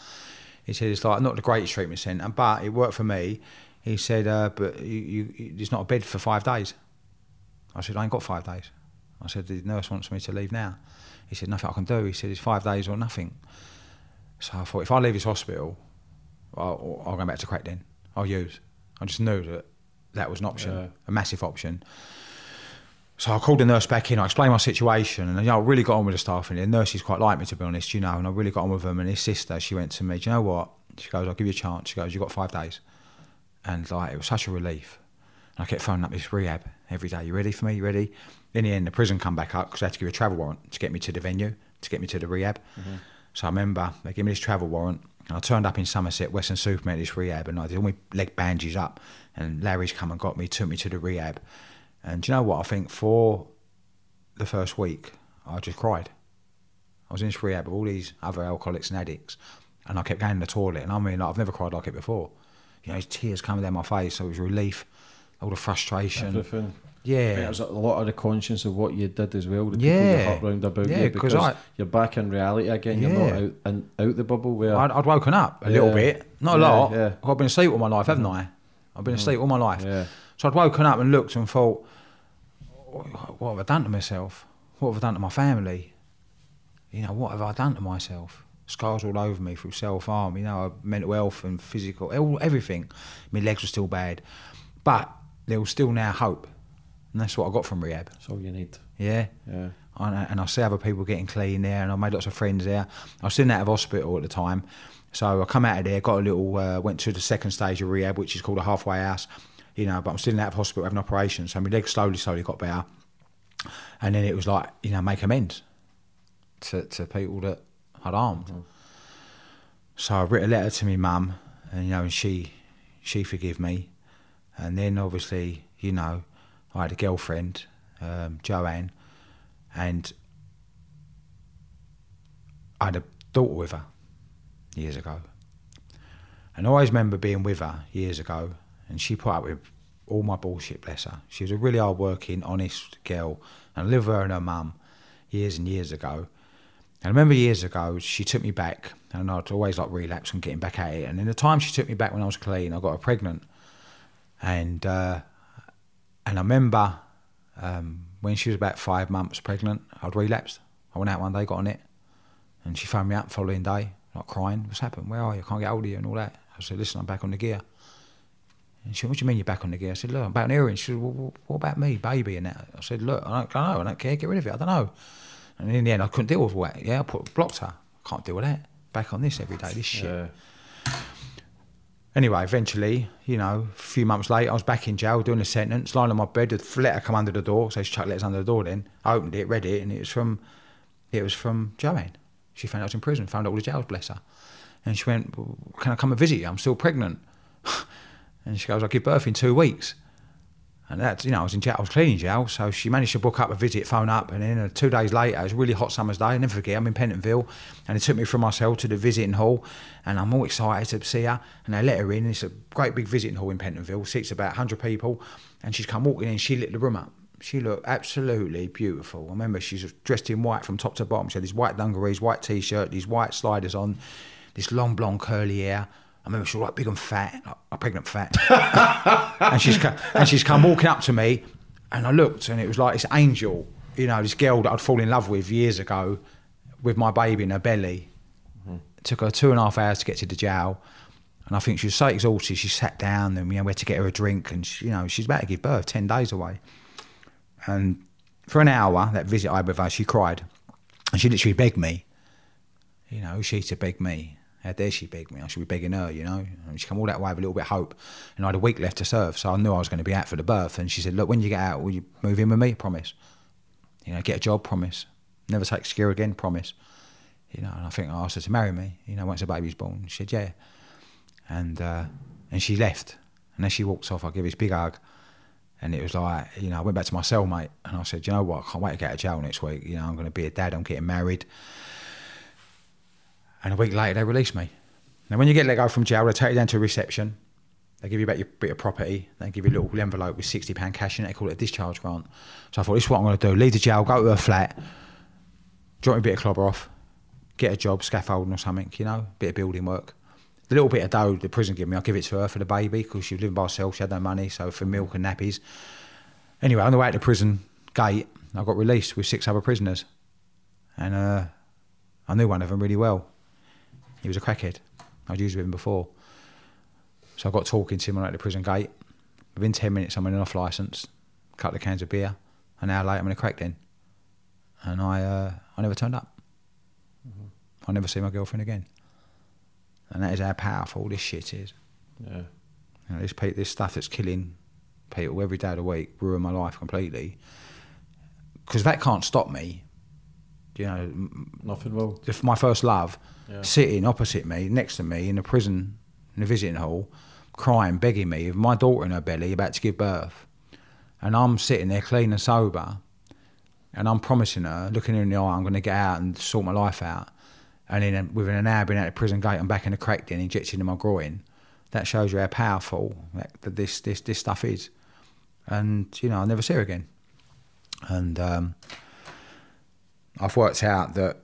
He said, it's like not the greatest treatment centre, but it worked for me. He said, but it's not a bed for 5 days. I said, I ain't got 5 days. I said, the nurse wants me to leave now. He said, nothing I can do. He said, it's 5 days or nothing. So I thought, if I leave this hospital, I'll go back to crack then. I'll use. I just knew that was an option, a massive option. So I called the nurse back in, I explained my situation, and you know, I really got on with the staff in there. The nurses quite liked me, to be honest, you know, and I really got on with them. And his sister, she went to me, do you know what? She goes, I'll give you a chance. She goes, you've got 5 days. And like, it was such a relief. And I kept phoning up this rehab every day. You ready for me? You ready? In the end, the prison come back up because they had to give a travel warrant to get me to the venue, to get me to the rehab. So I remember they gave me this travel warrant, and I turned up in Somerset, Western Superman, this rehab, and I did all my leg bandages up, and Larry's come and got me, took me to the rehab. And do you know what? I think for the first week, I just cried. I was in this rehab with all these other alcoholics and addicts, and I kept going to the toilet. And I mean, like, I've never cried like it before. You know, tears coming down my face. So it was relief, all the frustration. Everything. Yeah. It was a lot of the conscience of what you did as well. The people that hot round about you, because you're back in reality again. You're not out the bubble where... I'd woken up a little bit, not a lot. Yeah. I've been asleep all my life, haven't I? I've been asleep all my life. Yeah. So I'd woken up and looked and thought, what have I done to myself? What have I done to my family? You know, what have I done to myself? Scars all over me through self-harm, you know, mental health and physical, everything. My legs were still bad. But there was still now hope. And that's what I got from rehab. That's all you need. Yeah. Yeah. And I see other people getting clean there, and I made lots of friends there. I was sitting out of hospital at the time. So I come out of there, got a little, went to the second stage of rehab, which is called a halfway house. You know, but I'm still out of hospital having an operation, so my leg slowly got better. And then it was like, you know, make amends to people that I'd harmed. So I wrote a letter to my mum, and you know, and she forgave me. And then obviously, you know, I had a girlfriend, Joanne, and I had a daughter with her years ago. And I always remember being with her years ago, and she put up with all my bullshit, bless her. She was a really hard-working, honest girl, and I lived with her and her mum years and years ago. And I remember years ago, she took me back, and I'd always like relapse and getting back at it. And in the time she took me back when I was clean, I got her pregnant. And I remember when she was about 5 months pregnant, I'd relapsed. I went out one day, got on it, and she phoned me up the following day, like crying, "What's happened? Where are you? I can't get hold of you," and all that. I said, "Listen, I'm back on the gear." And she said, "What do you mean you're back on the gear?" I said, "Look, I'm back on the gear." And she said, "Well, what about me, baby?" And that. I said, "Look, I don't care, get rid of it, I don't know." And in the end, I couldn't deal with all that. Yeah, I blocked her. I can't deal with that. Back on this every day, this shit. Yeah. Anyway, eventually, you know, a few months later, I was back in jail doing a sentence, lying on my bed, a letter come under the door, so she chucked letters under the door then. I opened it, read it, and it was from Joanne. She found out I was in prison, found out all the jails, bless her. And she went, "Well, can I come and visit you? I'm still pregnant." And she goes, "I'll give birth in 2 weeks." And that's, you know, I was in jail, I was clean in jail, so she managed to book up a visit, phone up, and then 2 days later, it was a really hot summer's day, I never forget, I'm in Pentonville, and they took me from my cell to the visiting hall, and I'm all excited to see her, and they let her in, it's a great big visiting hall in Pentonville, seats about 100 people, and she's come walking in, she lit the room up. She looked absolutely beautiful. I remember she's dressed in white from top to bottom, she had these white dungarees, white t-shirt, these white sliders on, this long blonde curly hair. I remember she was like big and fat, like pregnant fat. and she's come walking up to me, and I looked, and it was like this angel, you know, this girl that I'd fallen in love with years ago, with my baby in her belly. Mm-hmm. It took her 2.5 hours to get to the jail, and I think she was so exhausted. She sat down, and you know, we had to get her a drink, and she, you know, she's about to give birth, 10 days away. And for an hour, that visit I had with her, she cried, and she literally begged me. You know, she to beg me. How dare she beg me? I should be begging her, you know? And she come all that way with a little bit of hope. And I had a week left to serve, so I knew I was going to be out for the birth. And she said, "Look, when you get out, will you move in with me? Promise. You know, get a job, promise. Never take skear again, promise." You know, and I think I asked her to marry me, you know, once the baby's born. She said, "Yeah." And she left. And as she walked off, I gave her this big hug. And it was like, you know, I went back to my cellmate and I said, "You know what, I can't wait to get out of jail next week. You know, I'm going to be a dad, I'm getting married." And a week later, they released me. Now, when you get let go from jail, they take you down to a reception. They give you back your bit of property. They give you a little envelope with £60 cash in it. They call it a discharge grant. So I thought, this is what I'm going to do. Leave the jail, go to her flat, drop me a bit of clobber off, get a job, scaffolding or something, you know, a bit of building work. The little bit of dough the prison give me, I give it to her for the baby because she was living by herself. She had no money, so for milk and nappies. Anyway, on the way to the prison gate, I got released with 6 other prisoners. And I knew one of them really well. He was a crackhead. I'd used with him before. So I got talking to him right at the prison gate. Within 10 minutes, I'm on an off licence, a couple of cans of beer. An hour later, I'm in a crack den. And I never turned up. Mm-hmm. I never see my girlfriend again. And that is how powerful this shit is. Yeah. You know, this stuff that's killing people every day of the week ruined my life completely. Because that can't stop me. You know, nothing will. My first love, yeah, sitting opposite me, next to me in the prison, in the visiting hall, crying, begging me, with my daughter in her belly, about to give birth. And I'm sitting there clean and sober, and I'm promising her, looking her in the eye, I'm going to get out and sort my life out. And then within an hour being out of the prison gate, I'm back in the crack den, injected into my groin. That shows you how powerful that this stuff is. And, you know, I'll never see her again. And I've worked out that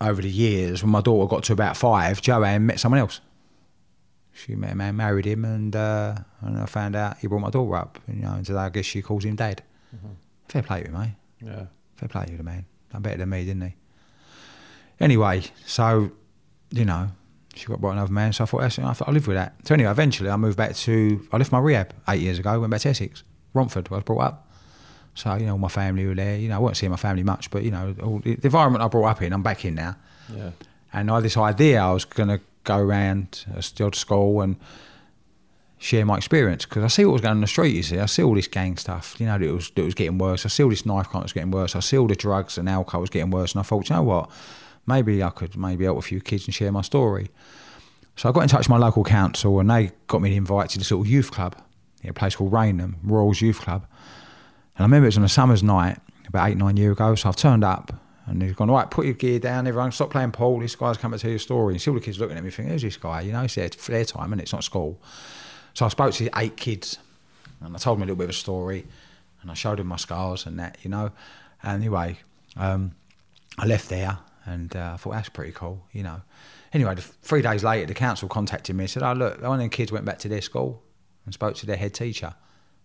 over the years, when my daughter got to about 5, Joanne met someone else. She met a man, married him, and I found out he brought my daughter up. You know, and today I guess she calls him dad. Mm-hmm. Fair play to him, eh? Yeah. Fair play to the man. Done better than me, didn't he? Anyway, so, you know, she got brought another man, so I thought I'll live with that. So anyway, eventually I left my rehab 8 years ago, went back to Essex, Romford, where I was brought up. So, you know, all my family were there. You know, I weren't seeing my family much, but, you know, the environment I brought up in, I'm back in now. Yeah. And I had this idea I was going to go around the old school and share my experience because I see what was going on the street, you see. I see all this gang stuff, you know, that was getting worse. I see all this knife crime was getting worse. I see all the drugs and alcohol was getting worse. And I thought, you know what, maybe I could help a few kids and share my story. So I got in touch with my local council and they got me an invite to this little youth club in a place called Rainham, Royals Youth Club. And I remember it was on a summer's night, about 8, 9 years ago, so I've turned up And he's gone, right, put your gear down, everyone, stop playing pool, this guy's coming to tell you a story. And see all the kids looking at me thinking, who's this guy? You know, it's their time, isn't it? It's not school. So I spoke to 8 kids and I told them a little bit of a story and I showed them my scars and that, you know. Anyway, I left there and I thought, that's pretty cool, you know. Anyway, 3 days later, the council contacted me and said, oh, look, one of the kids went back to their school and spoke to their head teacher.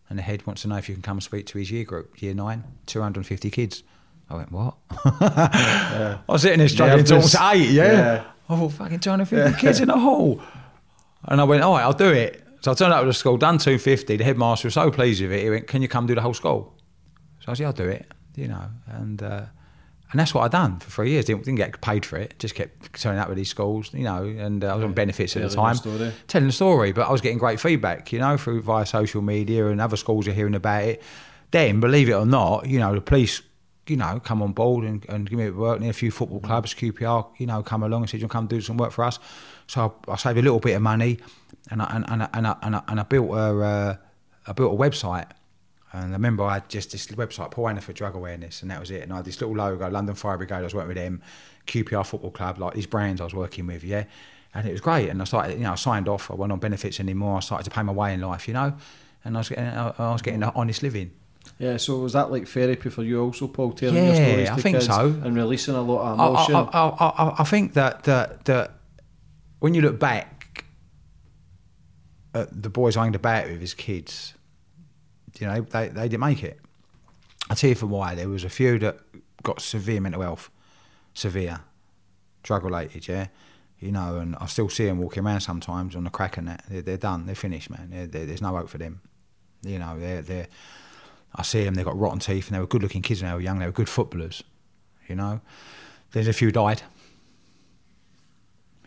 And the head wants to know if you can come and speak to his year group, year 9, 250 kids. I went, what? Yeah. I was sitting there struggling to talk to 8, yeah? I thought, fucking 250 kids in the hall. And I went, all right, I'll do it. So I turned up to the school, done 250. The headmaster was so pleased with it. He went, can you come do the whole school? So I said, yeah, I'll do it, you know. And that's what I'd done for 3 years. Didn't get paid for it. Just kept turning up with these schools, you know, and I was on benefits at the time. Telling the story, but I was getting great feedback, you know, via social media, and other schools are hearing about it. Then, believe it or not, you know, the police, you know, come on board and give me a work. And a few football clubs, QPR, you know, come along and said, you'll come do some work for us. So I saved a little bit of money and I built a website. And I remember I had just this website, Paul Hannaford Drug Awareness, and that was it. And I had this little logo, London Fire Brigade, I was working with them, QPR Football Club, like these brands I was working with, yeah. And it was great. And I started, you know, I signed off, I wasn't on benefits anymore, I started to pay my way in life, you know. And I was getting an honest living. Yeah, so was that like therapy for you also, Paul, telling your stories to kids? Yeah, I think so. And releasing a lot of emotion. I think that when you look back at the boys I hanged about with as kids, you know, they didn't make it. I'll tell you for why. There was a few that got severe mental health, severe, drug-related, yeah? You know, and I still see them walking around sometimes on the crack and that. They're done. They're finished, man. There's no hope for them. You know, I see them, they've got rotten teeth, and they were good-looking kids when they were young. They were good footballers, you know? There's a few died.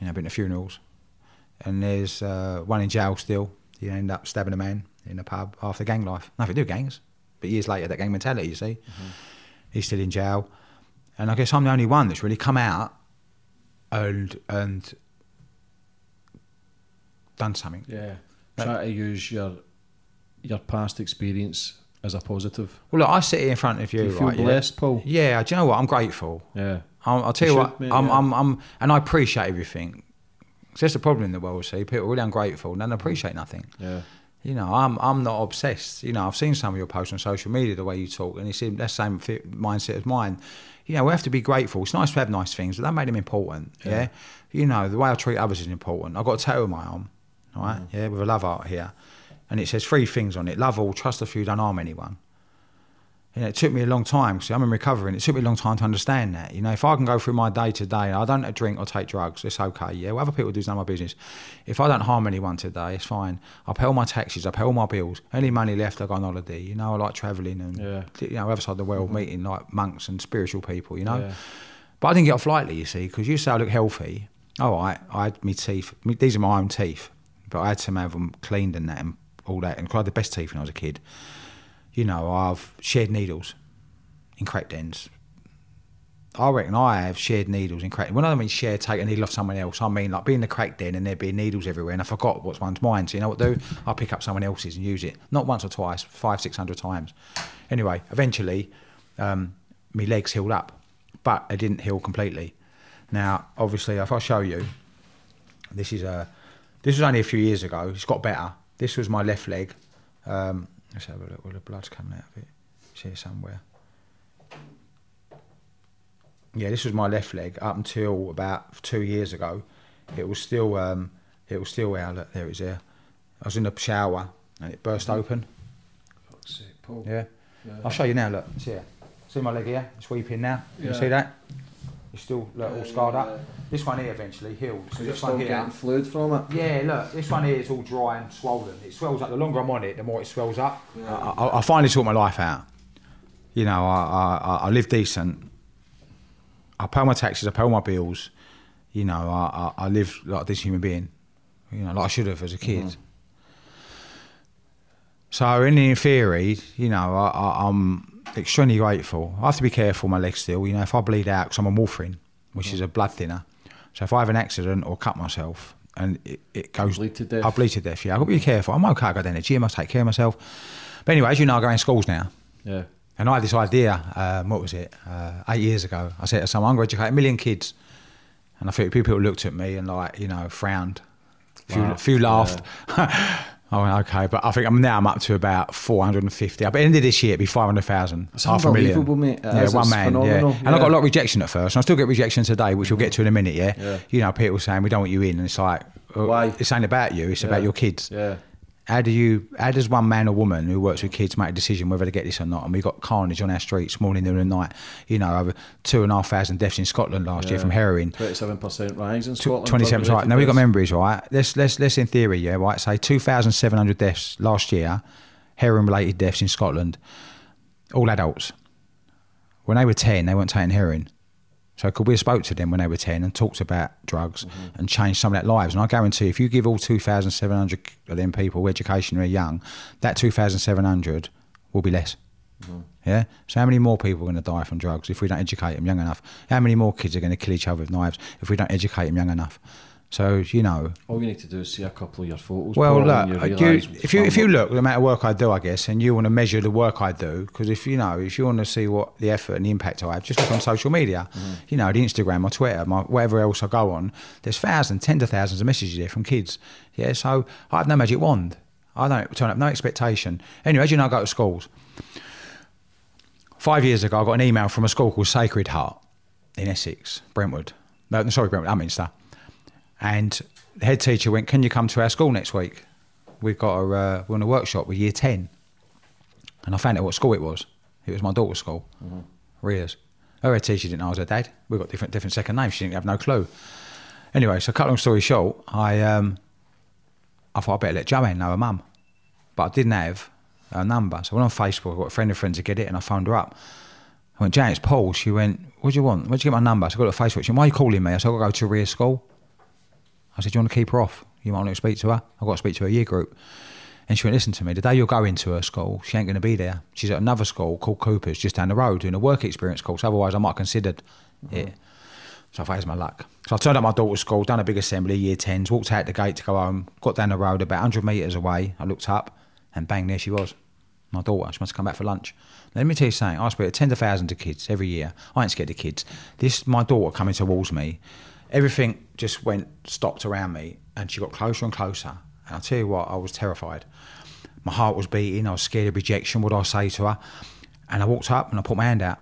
You know, been to funerals. And there's one in jail still. You end up stabbing a man in a pub after gang life. Nothing to do with gangs, but years later, that gang mentality, you see. Mm-hmm. He's still in jail. And I guess I'm the only one that's really come out and done something. Yeah, try to use your past experience as a positive. Well, look, I sit here in front of you, do you feel blessed, Paul? Yeah, do you know what? I'm grateful. Yeah. I'll tell you what, and I appreciate everything. So that's the problem in the world, see. People are really ungrateful and don't appreciate nothing. Yeah. You know, I'm not obsessed. You know, I've seen some of your posts on social media, the way you talk, and it's in that same mindset as mine. You know, we have to be grateful. It's nice to have nice things, but that made them important, yeah? You know, the way I treat others is important. I've got a tattoo on my arm, all right, yeah, with a love art here. And it says 3 things on it: love all, trust a few, don't harm anyone. You know, it took me a long time, see, I'm in recovery, and it took me a long time to understand that. You know, if I can go through my day to day, I don't drink or take drugs, it's okay, yeah? What other people do is none of my business. If I don't harm anyone today, it's fine. I pay all my taxes, I pay all my bills. Any money left, I go on holiday. You know, I like travelling and, you know, other side of the world, meeting like monks and spiritual people, you know? Yeah. But I didn't get off lightly, you see, because you say I look healthy. All right, I had my teeth, these are my own teeth, but I had to have them cleaned and that and all that, and I had the best teeth when I was a kid. You know, I've shared needles in crept ends. I reckon I have shared needles in crept ends. When I don't mean share, take a needle off someone else, I mean like being in the crept end and there being needles everywhere and I forgot what's one's mine. So you know what I do? I pick up someone else's and use it. Not once or twice, 500-600 times. Anyway, eventually, my legs healed up, but they didn't heal completely. Now, obviously, if I show you, this was only a few years ago. It's got better. This was my left leg. Let's have a look. All the blood's coming out of it. It's here somewhere. Yeah, this was my left leg up until about 2 years ago. It was still out. Look, there it is. There. I was in the shower and it burst open. Fuck's sake, Paul. Yeah. I'll show you now. Look, it's here. See my leg here? It's weeping now. You see that? It's still all scarred up. This one here eventually healed. So this one here, getting fluid from it. Yeah, look, this one here is all dry and swollen. It swells up. The longer I'm on it, the more it swells up. Yeah. I finally sort my life out. You know, I live decent. I pay my taxes. I pay all my bills. You know, I live like this human being. You know, like I should have as a kid. Mm. So in theory, you know, I'm extremely grateful. I have to be careful my legs still, you know, if I bleed out, because I'm on warfarin, which is a blood thinner. So if I have an accident or cut myself and it goes, I bleed to death, yeah. I've got to be careful. I'm okay, I go down the gym, I take care of myself. But anyway, as you know, I go in schools now. Yeah. And I had this idea, 8 years ago. I said to someone, I'm going to educate 1 million kids. And I think people looked at me and, like, you know, frowned. A few laughed. Yeah. I went, okay, but I think I'm up to about 450. But end of this year, it'd be 500,000. That's unbelievable, mate. Yeah, one man. Yeah. And I got a lot of rejection at first, and I still get rejection today, which we'll get to in a minute, yeah? You know, people saying, we don't want you in. And it's like, why? This ain't about you, it's about your kids. Yeah. How does one man or woman who works with kids make a decision whether to get this or not? And we got carnage on our streets morning, noon and night. You know, over 2,500 deaths in Scotland last year from heroin. 37% rise in Scotland. 27%. Right. Now we've got memories, right? Let's in theory, right? Say 2,700 deaths last year, heroin-related deaths in Scotland. All adults. When they were 10, they weren't taking heroin. So could we have spoke to them when they were 10 and talked about drugs and changed some of their lives? And I guarantee if you give all 2,700 of them people education when they're young, that 2,700 will be less. Mm-hmm. Yeah? So how many more people are going to die from drugs if we don't educate them young enough? How many more kids are going to kill each other with knives if we don't educate them young enough? So, you know... All you need to do is see a couple of your photos. Well, look, if you look, the amount of work I do, I guess, and you want to measure the work I do, because if you want to see what the effort and the impact I have, just look on social media. Mm. You know, the Instagram, my Twitter, whatever else I go on, there's tens of thousands of messages there from kids. Yeah, so I have no magic wand. I don't turn up, no expectation. Anyway, as you know, I go to schools. 5 years ago, I got an email from a school called Sacred Heart in Essex, Brentwood. No, sorry, Brentwood, Upminster. And the head teacher went, can you come to our school next week? We've got we're on a workshop with year 10. And I found out what school it was. It was my daughter's school, Ria's. Her head teacher didn't know I was her dad. We've got different second names. She didn't have no clue. Anyway, so cut long story short, I thought I'd better let Joanne know her mum. But I didn't have her number. So I went on Facebook, I got a friend of friends to get it, and I phoned her up. I went, Joanne, it's Paul. She went, what do you want? Where'd you get my number? So I got to Facebook. She went, why are you calling me? I said, I've got to go to Ria's school. I said, do you want to keep her off? You might want to speak to her. I've got to speak to her year group. And she went, listen to me, the day you're going to her school, she ain't going to be there. She's at another school called Cooper's, just down the road, doing a work experience course. Otherwise, I might have considered it. So I thought, here's my luck. So I turned up my daughter's school, done a big assembly, year 10s, walked out the gate to go home, got down the road about 100 metres away. I looked up and bang, there she was. My daughter, she must have come back for lunch. Now, let me tell you something, I speak to tens of thousands of kids every year. I ain't scared of kids. This, my daughter coming towards me, everything just stopped around me, and she got closer and closer. And I'll tell you what, I was terrified. My heart was beating, I was scared of rejection, what I say to her. And I walked up and I put my hand out.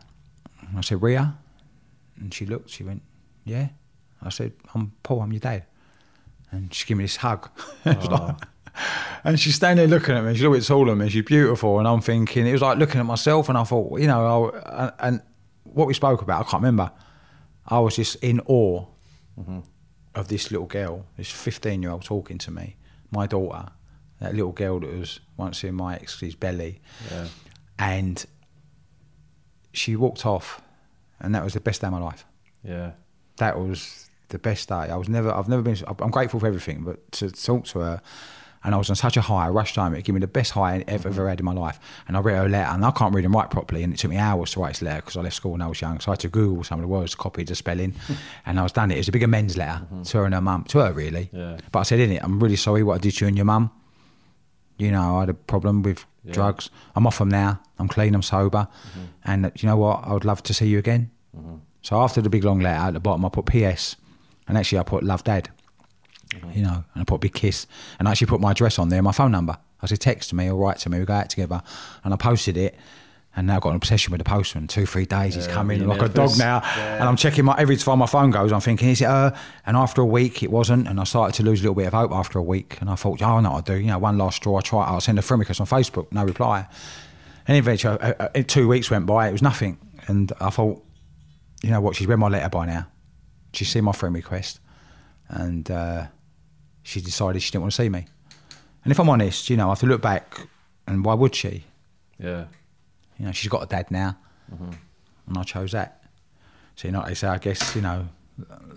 And I said, Ria? And she looked, she went, yeah? I said, I'm Paul, I'm your dad. And she gave me this hug. Oh. And she's standing there looking at me, she's a little bit taller than me, she's beautiful, and I'm thinking, it was like looking at myself, and I thought, you know, and what we spoke about, I can't remember. I was just in awe. Mm-hmm. Of this little girl, this 15-year-old talking to me, my daughter, that little girl that was once in my ex's belly. Yeah. And she walked off, and that was the best day of my life. Yeah, that was the best day. I'm grateful for everything, but to talk to her, and I was on such a high, I rushed home, it gave me the best high I ever had in my life. And I read her letter, and I can't read and write properly, and it took me hours to write this letter because I left school when I was young, so I had to Google some of the words, copy the spelling, and I was done it. It was a big amends letter to her and her mum, to her really. Yeah. But I said in it, I'm really sorry what I did to you and your mum. You know, I had a problem with drugs. I'm off them now, I'm clean, I'm sober, and you know what, I would love to see you again. Mm-hmm. So after the big long letter at the bottom, I put PS, and actually I put love dad. You know, and I put a big kiss, and I actually put my address on there, my phone number. I said, text me or write to me, we go out together. And I posted it, and now I've got an obsession with the postman. 2-3 days he's coming like a dog now, and I'm checking every time my phone goes, I'm thinking, is it her? And after a week it wasn't, and I started to lose a little bit of hope after a week, and I thought, oh no, I'll do, you know, one last straw, I'll send a friend request on Facebook, no reply. And eventually 2 weeks went by, it was nothing, and I thought, you know what, she's read my letter by now, she's seen my friend request, and she decided she didn't want to see me. And if I'm honest, you know, I have to look back, and why would she? Yeah. You know, she's got a dad now, and I chose that. So, you know, so I guess, you know,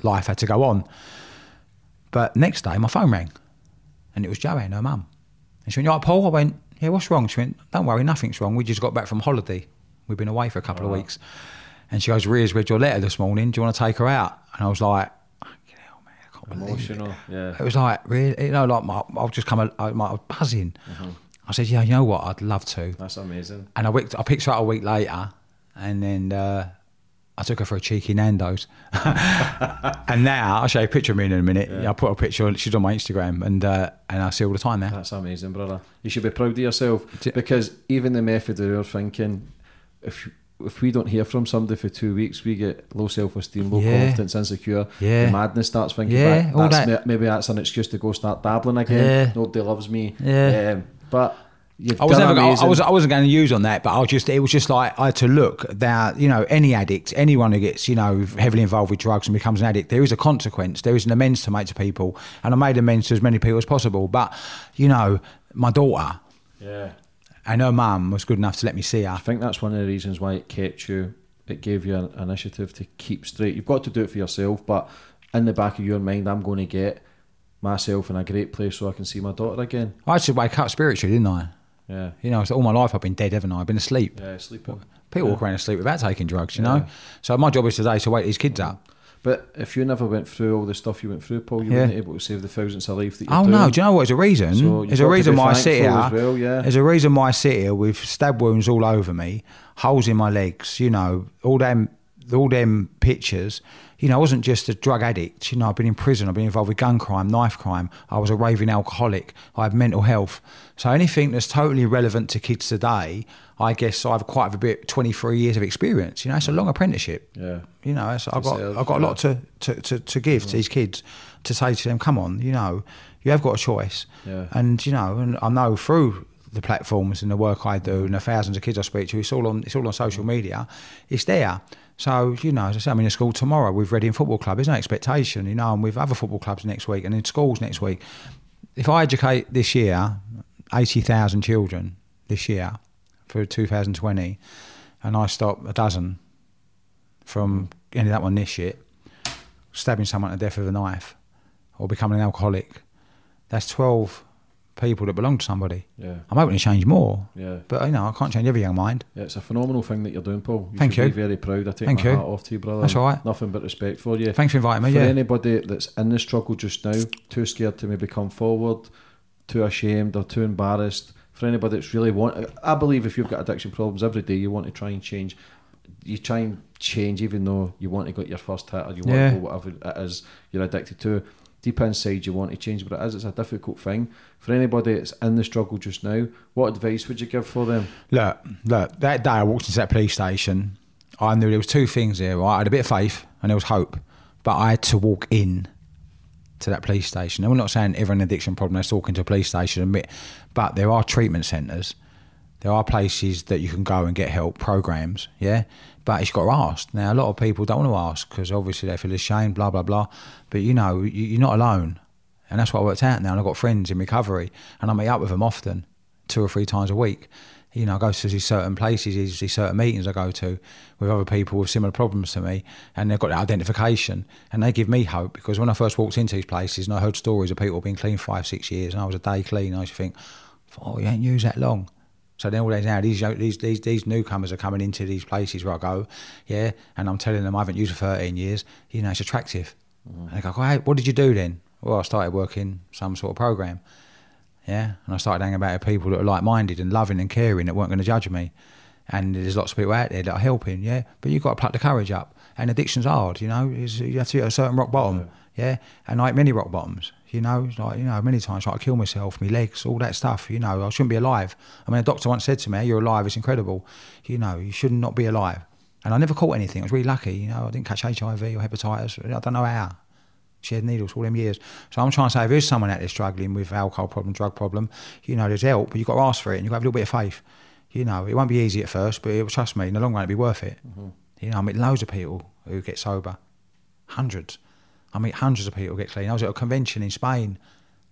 life had to go on. But next day, my phone rang, and it was Joanne, her mum. And she went, you all right, Paul? I went, yeah, what's wrong? She went, don't worry, nothing's wrong. We just got back from holiday. We've been away for a couple of weeks. And she goes, Ria's read your letter this morning. Do you want to take her out? And I was like, emotional, yeah. It was like, really, you know, like I was buzzing. I said, yeah, you know what, I'd love to. That's amazing. And I picked her up a week later, and then I took her for a cheeky Nando's. And now, I'll show you a picture of me in a minute. Yeah. I put a picture on, she's on my Instagram, and I see all the time now. That's amazing, brother. You should be proud of yourself, because even the method of your thinking, if we don't hear from somebody for 2 weeks, we get low self-esteem, low confidence, insecure. Yeah. The madness starts thinking back. Maybe that's an excuse to go start dabbling again. Yeah. Nobody loves me. Yeah. But you've I wasn't going to use on that, but it was just like I had to look that, you know, any addict, anyone who gets, you know, heavily involved with drugs and becomes an addict, there is a consequence. There is an amends to make to people, and I made amends to as many people as possible. But you know, my daughter, and her mum was good enough to let me see her. I think that's one of the reasons why it kept you. It gave you an initiative to keep straight. You've got to do it for yourself, but in the back of your mind, I'm going to get myself in a great place so I can see my daughter again. I actually wake up spiritually, didn't I? Yeah. You know, all my life I've been dead, haven't I? I've been asleep. Yeah, sleeping. People walk around asleep without taking drugs, you know? So my job is today to wake these kids up. But if you never went through all the stuff you went through, Paul, you wouldn't be able to save the thousands of lives that you're doing. No, do you know what? There's a reason. So there's a reason why I sit here. Well, there's a reason why I sit here with stab wounds all over me, holes in my legs, you know, all them pictures. You know, I wasn't just a drug addict. You know, I've been in prison. I've been involved with gun crime, knife crime. I was a raving alcoholic. I had mental health. So anything that's totally relevant to kids today, I guess I have quite a bit, 23 years of experience. You know, it's a long apprenticeship. Yeah. You know, I've got a lot to give to these kids, to say to them, come on, you know, you have got a choice. Yeah. And, you know, and I know through the platforms and the work I do and the thousands of kids I speak to, it's all on social media. It's there. So, you know, as I say, I'm in a school tomorrow with Reading Football Club. There's no expectation, you know, and with other football clubs next week and in schools next week. If I educate this year 80,000 children this year for 2020, and I stop a dozen from ending up on this shit, stabbing someone to death with a knife or becoming an alcoholic, that's 12 people that belong to somebody. Yeah. I'm hoping to change more. Yeah. But you know, I can't change every young mind. Yeah, it's a phenomenal thing that you're doing, Paul. Thank you. Be very proud. I take my hat off to you, brother. That's all right. Nothing but respect for you. Thanks for inviting me. For anybody that's in the struggle just now, too scared to maybe come forward, too ashamed or too embarrassed, for anybody that's really I believe if you've got addiction problems every day, you want to try and change. You try and change even though you want to get your first hit or you want to go whatever it is you're addicted to. Deep inside you want to change, but it's a difficult thing. For anybody that's in the struggle just now, what advice would you give for them? Look, that day I walked into that police station, I knew there was two things there, right? I had a bit of faith and there was hope, but I had to walk in to that police station. And we're not saying every addiction problem that's talking to a police station, but there are treatment centres, there are places that you can go and get help, programs, yeah? But it's got to ask. Now, a lot of people don't want to ask because obviously they feel ashamed, blah, blah, blah. But, you know, you're not alone. And that's what I worked out now. And I've got friends in recovery and I meet up with them often, 2 or 3 times a week. You know, I go to these certain places, these certain meetings I go to with other people with similar problems to me, and they've got that identification and they give me hope, because when I first walked into these places and I heard stories of people being clean 5-6 years and I was a day clean, I used to think, oh, you ain't used that long. So then all days now, these newcomers are coming into these places where I go, yeah, and I'm telling them I haven't used for 13 years. You know, it's attractive. And they go, hey, what did you do then? Well, I started working some sort of program, yeah, and I started hanging about with people that are like-minded and loving and caring that weren't going to judge me. And there's lots of people out there that are helping, yeah, but you've got to pluck the courage up. And addiction's hard, you know. You have to hit a certain rock bottom, yeah, and I hit many rock bottoms. You know, like, you know, many times, like I kill myself, my legs, all that stuff, you know, I shouldn't be alive. I mean, a doctor once said to me, you're alive, it's incredible. You know, you should not be alive. And I never caught anything. I was really lucky, you know, I didn't catch HIV or hepatitis. I don't know how. She had needles all them years. So I'm trying to say, if there's someone out there struggling with alcohol problem, drug problem, you know, there's help, but you've got to ask for it and you've got to have a little bit of faith. You know, it won't be easy at first, but trust me, in the long run, it'll be worth it. Mm-hmm. You know, I meet loads of people who get sober, hundreds. I meet hundreds of people get clean. I was at a convention in Spain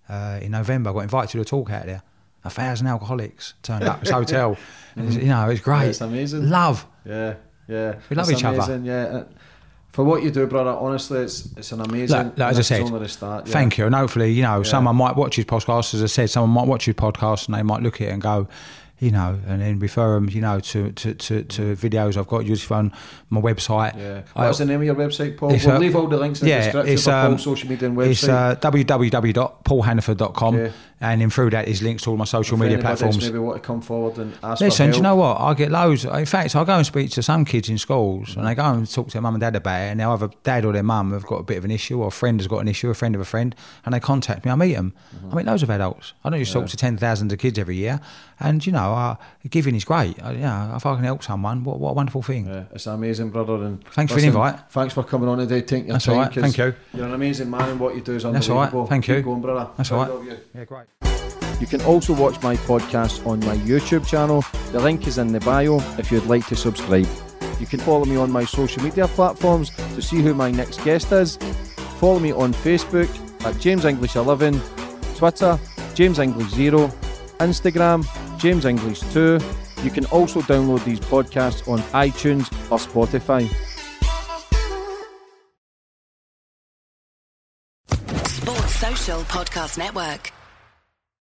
in November. I got invited to a talk out there. 1,000 alcoholics turned up at this hotel. And you know, it's great. Yeah, it's amazing. Love. Yeah, yeah. We love each other. Yeah. For what you do, brother, honestly, it's an amazing... Look, as I said, only the start, thank you. And hopefully, you know, someone might watch his podcast. As I said, someone might watch his podcast and they might look at it and go... You know, and then refer them, you know, to videos I've got used on my website. Yeah. What's the name of your website, Paul? We'll leave all the links in the description for Paul's social media and website. It's www.paulhannaford.com. Okay. And then through that is links to all my social media platforms. Maybe want to come forward and ask. Listen, do you know what? I get loads. In fact, I go and speak to some kids in schools and they go and talk to their mum and dad about it, and they'll have a dad or their mum have got a bit of an issue, or a friend has got an issue, a friend of a friend, and they contact me. I meet them. Mm-hmm. I meet loads of adults. I don't just talk to 10,000 of kids every year. And, you know, giving is great. If I can help someone, what a wonderful thing. Yeah, it's amazing, brother. And thanks for the invite. Thanks for coming on today. Taking your time. All right. Thank you. You're an amazing man and what you do is unbelievable. That's all right. Thank you. Keep going, brother. That's all right. You. Yeah, great. You can also watch my podcast on my YouTube channel. The link is in the bio if you'd like to subscribe. You can follow me on my social media platforms to see who my next guest is. Follow me on Facebook at James English 11, Twitter, James English 0, Instagram, James English 2. You can also download these podcasts on iTunes or Spotify. Sports Social Podcast Network.